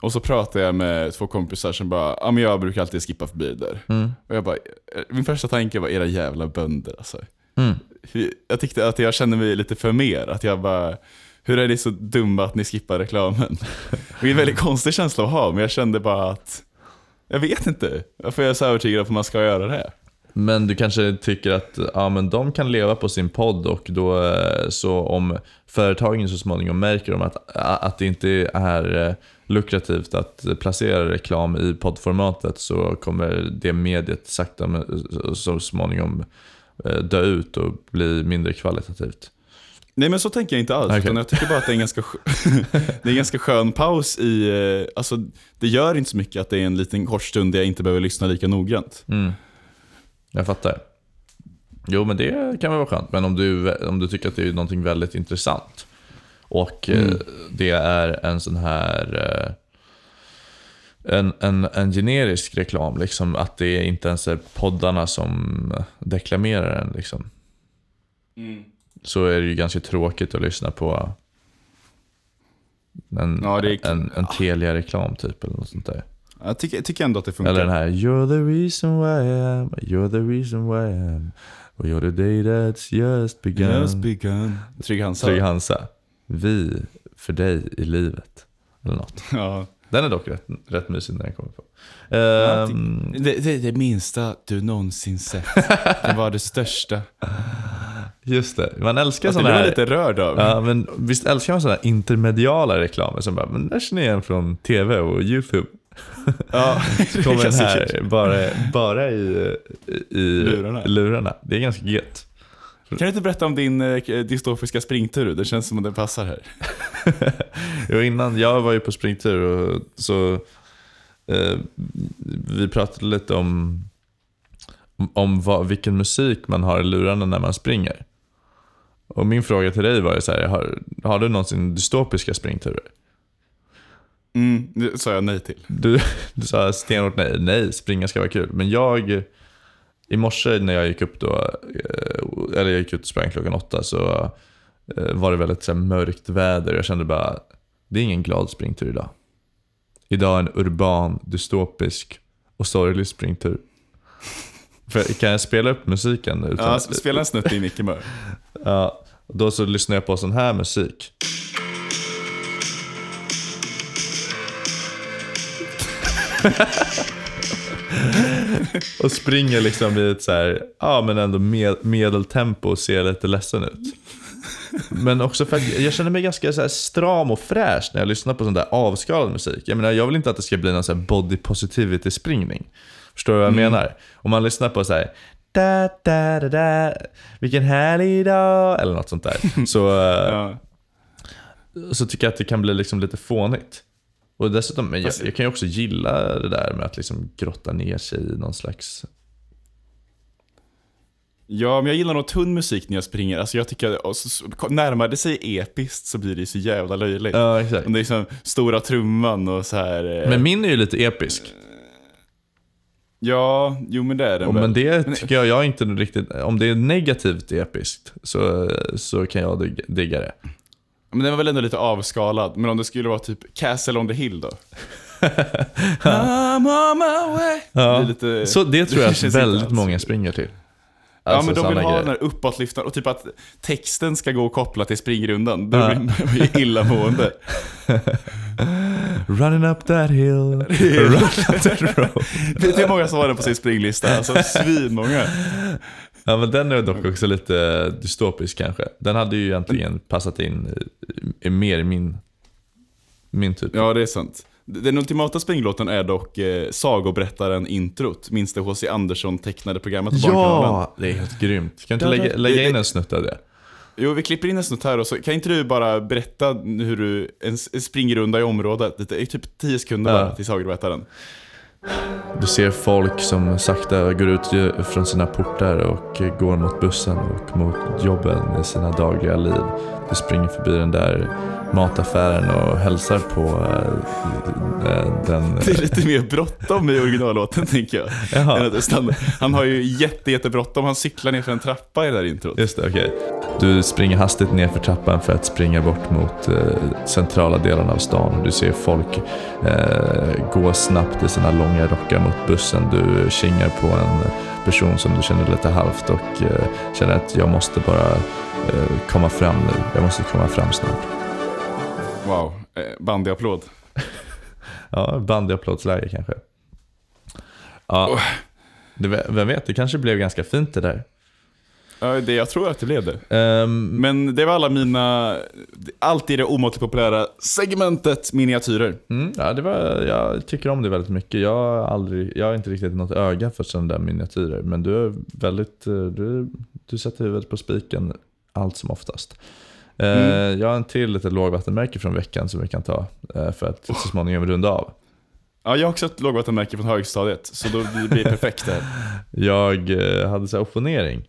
Och så pratade jag med två kompisar som bara, men jag brukar alltid skippa förbi där. Mm. Och jag bara, min första tanke var era jävla bönder alltså. Mm. Jag tyckte att jag kände mig lite för mer. Att jag bara, hur är det så dumma att ni skippar reklamen? Det är en väldigt konstig känsla att ha. Men jag kände bara att jag vet inte varför jag är så övertygad att man ska göra det. Men du kanske tycker att men de kan leva på sin podd. Och då så om företagen så småningom märker de att det inte är lukrativt att placera reklam i poddformatet, så kommer det mediet sakta så småningom dö ut och bli mindre kvalitativt. Nej, men så tänker jag inte alls. Okay. Utan jag tycker bara att det är en ganska det är en ganska skön paus i, alltså det gör inte så mycket att det är en liten kort stund där jag inte behöver lyssna lika noggrant. Mm. Jag fattar. Jo, men det kan väl vara skönt. Men om du tycker att det är någonting väldigt intressant och det är en sån här en generisk reklam liksom, att det inte ens är poddarna som deklamerar den liksom. Så är det ju ganska tråkigt att lyssna på en Telia-reklam typ eller något sånt där. Jag tycker ändå att det funkar. Eller den här You're the reason why I am, you're the reason why I am, you're the day that's just begun, Trygg Hansa. Vi för dig i livet eller något. Ja. Den är dock rätt mysig när jag kommer på. Det minsta du någonsin sett. Det var det största. Just det. Man älskar sådana här... lite rörd av. Ja, men visst älskar man sådana här intermediala reklamer som bara, men där känner jag igen från TV och YouTube. Ja, det kommer den här bara i lurarna. Det är ganska gött. Kan du inte berätta om din dystopiska springtur? Det känns som att den passar här. Innan jag var ju på springtur och så vi pratade lite om vilken musik man har i lurarna när man springer. Och min fråga till dig var ju så här, har du någonsin dystopiska springturer? Det sa jag nej till. Du sa stenhårt nej. Nej, springa ska vara kul. Men i morse när jag gick upp då, eller jag gick ut och sprang klockan 8, så var det väldigt så här mörkt väder. Jag kände bara, det är ingen glad springtur idag. Idag är en urban, dystopisk och sorglig springtur. Kan jag spela upp musiken? Ja, spela en snutt i Nicky Mör. Ja, då så lyssnar jag på sån här musik. Och springer liksom i ett så här, men ändå medeltempo och ser lite ledsen ut. Men också för att jag känner mig ganska så här stram och fräsch när jag lyssnar på sån där avskalad musik. Jag menar, jag vill inte att det ska bli någon så här body positivity springning. Förstår du vad jag menar? Om man lyssnar på så här da, da, da, da, vilken härlig dag eller något sånt där. Så så tycker jag att det kan bli liksom lite fånigt. Och dessutom, men jag kan ju också gilla det där med att liksom grotta ner sig i någon slags... Ja, men jag gillar nog tunn musik när jag springer. Alltså jag tycker att närmar det sig episkt så blir det så jävla löjligt. Ja, exakt. Och det är liksom stora trumman och så här... Men min är ju lite episk. Ja, jo men det är den. Men det tycker jag inte riktigt... Om det är negativt episkt så kan jag digga det. Men den var väl ändå lite avskalad. Men om det skulle vara typ Castle on the Hill då? I'm on my way. Ja. Det, lite, så det tror jag att väldigt många springer till. Ja, men de vill ha den här uppåtlyftaren och typ att texten ska gå och koppla till springrundan. Då blir vi illamående. Running up that hill, running up that road. Det är många som har den på sin springlista. Alltså svinmånga. Ja, men den är dock också lite dystopisk kanske. Den hade ju egentligen passat in mer i min typ. Ja, det är sant. Den ultimata springlåten är dock sagoberättaren introt. Minns det H.C. Andersson tecknade programmet på Barnkanalen? Ja, det är helt grymt. Kan du lägga in en snutt av det? Jo, vi klipper in en snutt här. Och så, kan inte du bara berätta hur du springrunda i området? Det är typ 10 sekunder bara till sagoberättaren. Du ser folk som sakta går ut från sina portar och går mot bussen och mot jobben i sina dagliga liv. Du springer förbi den där mataffären och hälsar på den. Det är lite mer bråttom i originallåten tänker jag. Jaha. Han har ju jättebråttom. Han cyklar ner för en trappa i det där introt. Just det, okej. Du springer hastigt ner för trappan för att springa bort mot centrala delarna av stan. Du ser folk gå snabbt i sina långa rockar mot bussen. Du kingar på en person som du känner lite halvt och känner att jag måste bara komma fram nu. Jag måste komma fram snart. Wow, bandyapplåd. Ja, bandyapplådsläge kanske. Ja, vem vet, det kanske blev ganska fint det där. Ja, jag tror att det blev det. Men det var alla mina, alltid det omåttligt populära segmentet miniatyrer. Ja, det var, jag tycker om det väldigt mycket. Jag har inte riktigt något öga för sådana där miniatyrer. Men du är väldigt, du sätter huvudet på spiken allt som oftast. Jag har en till lite lågvattenmärke från veckan som vi kan ta för att så småningom runda av. Ja, jag har också ett lågvattenmärke från högstadiet, så då blir det perfekt där. Jag hade så här opponering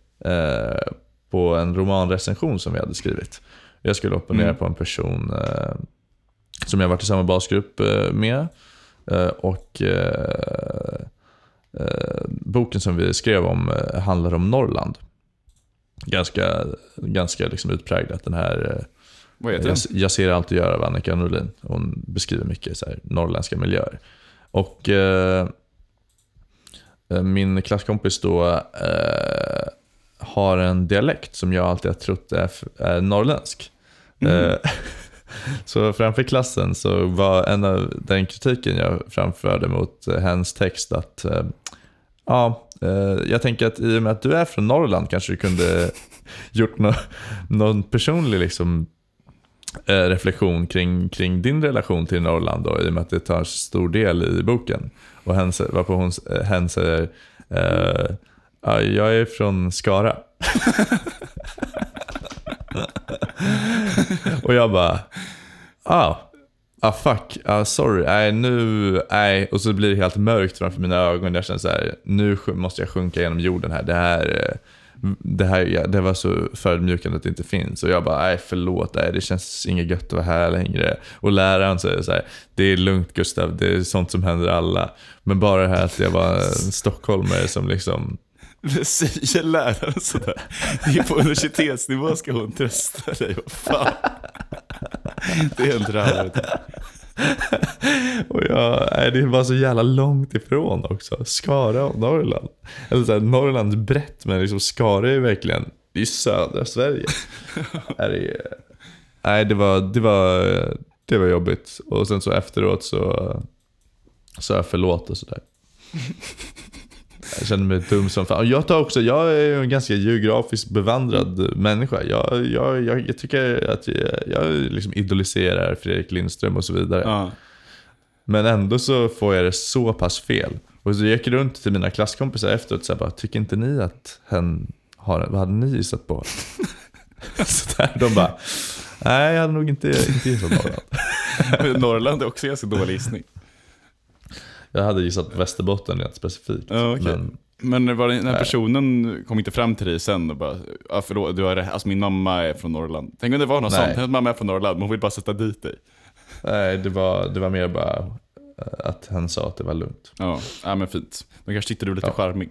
på en romanrecension som vi hade skrivit. Jag skulle opponera på en person som jag varit i samma basgrupp med, och boken som vi skrev om handlar om Norrland. Ganska liksom utpräglat den här. Vad heter jag ser allt att göra av Annika Norlin. Hon beskriver mycket så här norrländska miljöer. Och min klasskompis då har en dialekt som jag alltid har trott är norrländsk. Så framför klassen så var en av den kritiken jag framförde mot hennes text att jag tänker att i och med att du är från Norrland kanske du kunde gjort någon personlig liksom reflektion kring din relation till Norrland då, i och med att det tar stor del i boken. Och hen säger jag är från Skara. Och jag bara fuck, sorry, nej. Och så blir det helt mörkt framför mina ögon. Jag känner så här, nu måste jag sjunka genom jorden här. Det var så förödmjukande att det inte finns. Och jag bara, nej, det känns inget gött att vara här längre. Och läraren säger så här, det är lugnt Gustav, det är sånt som händer alla. Men bara det här att jag var en stockholmare som liksom... Det säger läraren sådär. Det är på universitetsnivå ska hon trösta dig. Vad fan? Det är helt rörigt. Och det var så jävla långt ifrån också. Skara och Norrland. Eller så här, Norrland brett, men liksom Skara är verkligen i södra Sverige. Det var jobbigt. Och sen så efteråt så jag förlåt och sådär. Jag känner mig dum som fan. Jag är ju en ganska geografiskt bevandrad människa. Jag tycker att jag liksom idoliserar Fredrik Lindström och så vidare. Ja. Men ändå så får jag det så pass fel. Och så gick jag runt till mina klasskompisar efteråt så bara, tycker inte ni att vad hade ni gissat på? Så där, de bara, nej, jag hade nog inte gissat Norrland. Norrland är också ganska dålig gissning. Jag hade gissat Västerbotten rent specifikt. Ja, okay. Men var den här personen kom inte fram till dig sen och bara, förlåt, min mamma är från Norrland. Tänk om det var något sånt, hennes mamma är från Norrland, men hon vill bara sätta dit dig. Nej, det var mer bara att han sa att det var lugnt. Ja, men fint. Men kanske tyckte du lite charmig.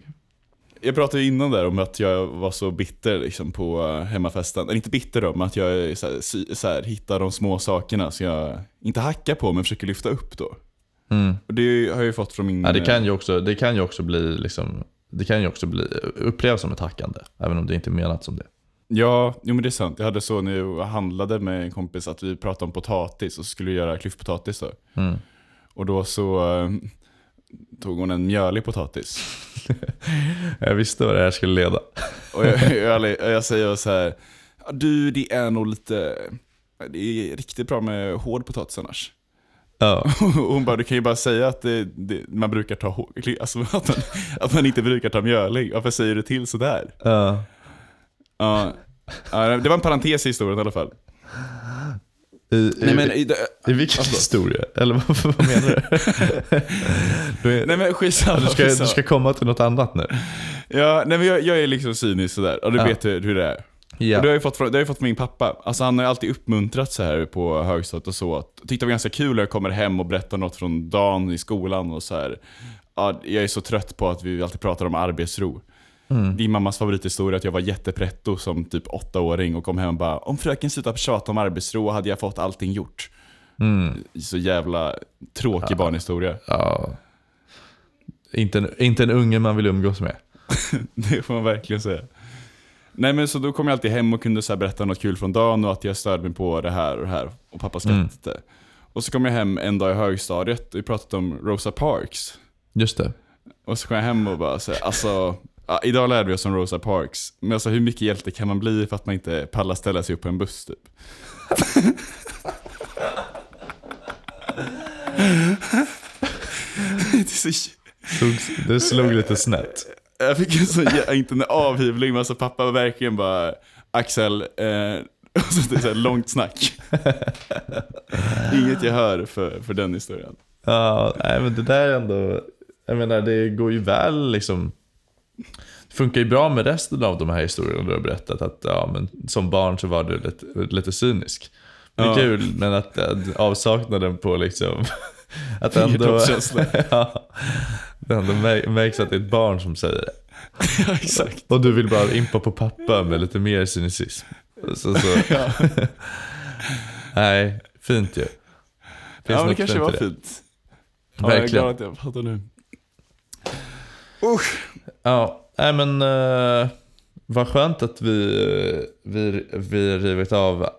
Jag pratade ju innan där om att jag var så bitter liksom, på hemmafesten. Eller inte bitter då, men att jag så här, hittar de små sakerna. Så jag inte hackar på, men försöker lyfta upp då. Mm. Och det har jag ju fått från min... Ja, det kan ju också bli liksom, det kan ju också bli upplevas som ett hackande, även om det inte är menat som det. Ja, jo, men det är sant. Jag hade så när jag handlade med en kompis att vi pratade om potatis och skulle göra klyftpotatis då. Mm. Och då så tog hon en mjölig potatis. Jag visste vad det här skulle leda. Och jag säger så här: du, det är nog lite... Det är riktigt bra med hård potatis annars. Ja. Hon bara, du kan ju bara säga att man brukar ta hård, alltså att man inte brukar ta mjölig. Varför säger du till sådär? Ja. Ja, det var en parentes i historien i alla fall. I vilken historia? Eller vad menar du? Nej, men skitsamma. Du ska komma till något annat nu. Ja, nej, men jag är liksom cynisk sådär. Och du vet hur det är. Ja. Och det har jag fått min pappa. Alltså han har ju alltid uppmuntrat så här på högstadiet och så. Att tyckte det var ganska kul när jag kommer hem och berättar något från dagen i skolan och så här. Ja, jag är så trött på att vi alltid pratar om arbetsro. Mm. Din mammas favorithistoria att jag var jättepretto som typ 8-åring och kom hem och bara, om fröken slutade tjata om arbetsro hade jag fått allting gjort. Mm. Så jävla tråkig barnhistoria. Ja. Inte en unge man vill umgås med. Det får man verkligen säga. Nej, men så då kom jag alltid hem och kunde så här berätta något kul från dagen och att jag störde mig på det här och pappa skrattade. Mm. Och så kom jag hem en dag i högstadiet och vi pratade om Rosa Parks. Just det. Och så kom jag hem och bara så här, alltså... Ja, idag lärde vi oss om Rosa Parks. Men alltså, hur mycket hjälte kan man bli för att man inte pallar ställa sig upp på en buss typ? Det slog lite snett. Jag fick en sån avhyvling. Men alltså, pappa var verkligen bara Axel, och så det är så här långt snack. Inget jag hör för den historien. Ja, nej, men det där är ändå, jag menar, det går ju väl liksom. Det funkar ju bra med resten av de här historierna du har berättat, att ja, men som barn så var du lite cynisk. Det är kul, men att avsaknaden på liksom att ändå det ändå märks att det är ett barn som säger det. Ja, exakt. Och du vill bara impa på pappa med lite mer cynism. Så. Ja. Nej, fint ju. Ja, det kanske var fint. Verkligen. Ja, jag är glad att jag pratar nu. Ja, nej, men vad skönt att vi rivit av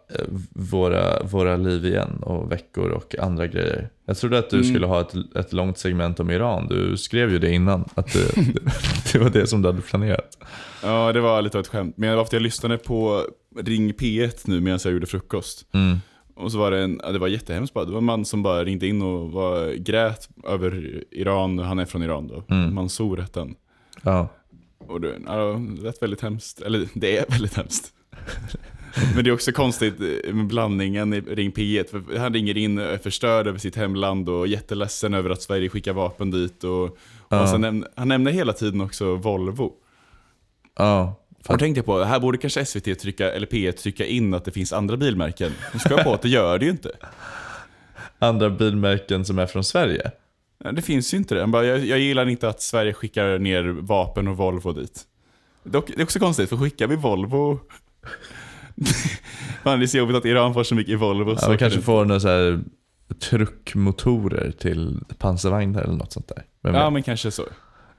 våra liv igen och veckor och andra grejer. Jag trodde att du skulle ha ett långt segment om Iran. Du skrev ju det innan att det var det som du hade planerat. Ja, det var lite av ett skämt. Men jag lyssnade på Ring P1 nu medan jag gjorde frukost. Mm. Och så var det var jättehemskt bara. Det var en man som bara ringde in och grät över Iran. Han är från Iran då. Mansour hette han. Ja. Och det lät väldigt hemskt. Eller det är väldigt hemskt. Men det är också konstigt med blandningen i Ring P1. Han ringer in och är förstörd över sitt hemland och jätteledsen över att Sverige skickar vapen dit. Och han nämner hela tiden också Volvo. Ja. Och tänkte jag på, här borde kanske SVT trycka, eller P1 trycka in att det finns andra bilmärken. Nu ska jag på att det gör det ju inte. Andra bilmärken som är från Sverige? Det finns ju inte det. Jag gillar inte att Sverige skickar ner vapen och Volvo dit. Det är också konstigt, för skickar vi Volvo... Man, det är så jobbigt att Iran får så mycket i Volvo. Ja, man kanske får några så här truckmotorer till pansarvagnar eller något sånt där. Men kanske så.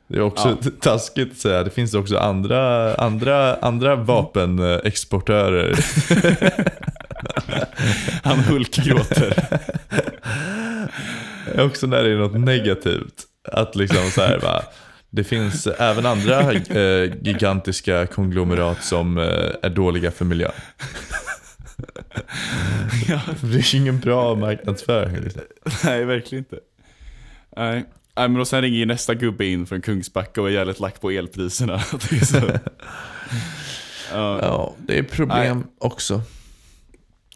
Det är också taskigt att säga. Det finns också andra vapenexportörer. Han hulkgråter. Också när det är något negativt. Att liksom så här bara, det finns även andra gigantiska konglomerat som är dåliga för miljön. Det är ingen bra marknadsföring. Nej, verkligen inte. Nej. Nej, men då sen ringer ju nästa gubbe in från Kungsbacka och är jävligt lack på elpriserna. Ja, det är problem också.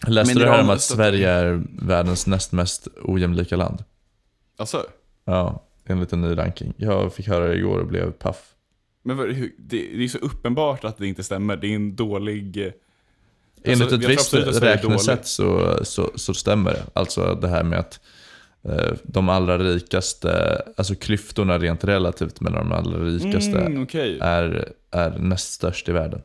Läste du här om att Sverige är världens näst mest ojämlika land? Alltså? Ja, enligt en ny ranking. Jag fick höra det igår och blev paff. Men det är så uppenbart att det inte stämmer. Det är en dålig... Enligt ett visst räknesätt så stämmer det. Alltså det här med att de allra rikaste, alltså klyftorna rent relativt mellan de allra rikaste är näst störst i världen.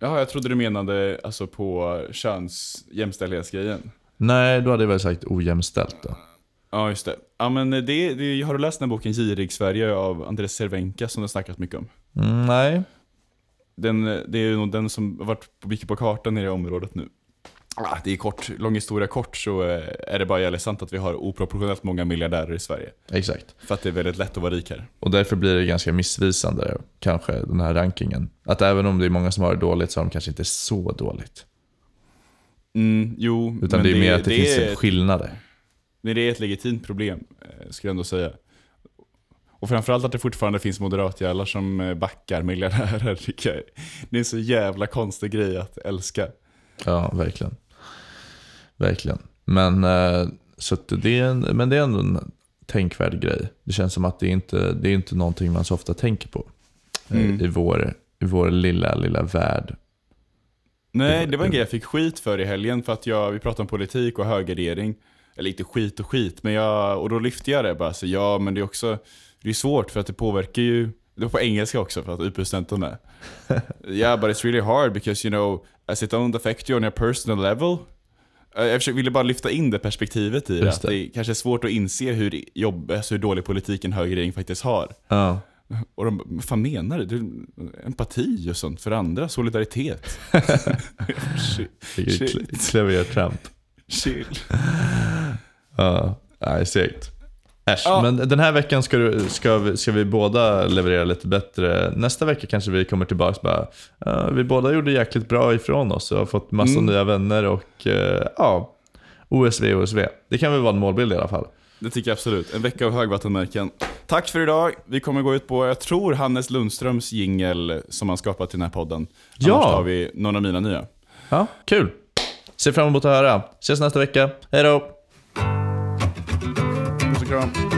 Ja, jag trodde du menade alltså på könsjämställdhetsgrejen. Nej, då hade jag väl sagt ojämställt då. Ja, just det. Ja, men det har du läst den boken Girig Sverige av Andres Cervenka som det snackat mycket om? Nej. Det är nog den som varit mycket på kartan i det området nu. Det är kort, lång historia kort, så är det bara jävligt sant att vi har oproportionellt många miljardärer i Sverige. Exakt. För att det är väldigt lätt att vara rik här. Och därför blir det ganska missvisande kanske den här rankingen. Att även om det är många som har det dåligt så har de kanske inte så dåligt. Mm, jo. Utan det är mer att det finns skillnader. Men det är ett legitimt problem, skulle jag ändå säga. Och framförallt att det fortfarande finns moderatjävlar som backar miljardärer, tycker jag. Det är en så jävla konstig grej att älska. Ja, verkligen. Verkligen. Men det är ändå en tänkvärd grej. Det känns som att det är inte någonting man så ofta tänker på i vår lilla värld. Nej, det var en grej jag fick skit för i helgen för att vi pratade om politik och högerregering. Eller inte skit, men och då lyfte jag det bara. Så ja, men det är också, det är svårt för att det påverkar ju. Det var på engelska också för att UP-studenten är. Yeah, but it's really hard because, you know, as it don't affect you on your personal level. Jag ville bara lyfta in det perspektivet i det. Att det kanske är svårt att inse hur dålig politiken högerregering faktiskt har. Ja. Och de fan menar det? Empati och sånt för andra, solidaritet. Shit. Clever Trump. Chill. Ja, exakt. Men den här veckan ska vi båda leverera lite bättre. Nästa vecka kanske vi kommer tillbaka vi båda gjorde jäkligt bra ifrån oss och har fått massa nya vänner och OSV. Det kan väl vara en målbild i alla fall. Det tycker jag absolut. En vecka av högvattenmärken. Tack för idag. Vi kommer gå ut på, jag tror, Hannes Lundströms jingle som han skapat i den här podden. Ja. Annars har vi någon av mina nya. Ja, kul. Se fram emot att höra. Ses nästa vecka. Hej då! Puss och kram.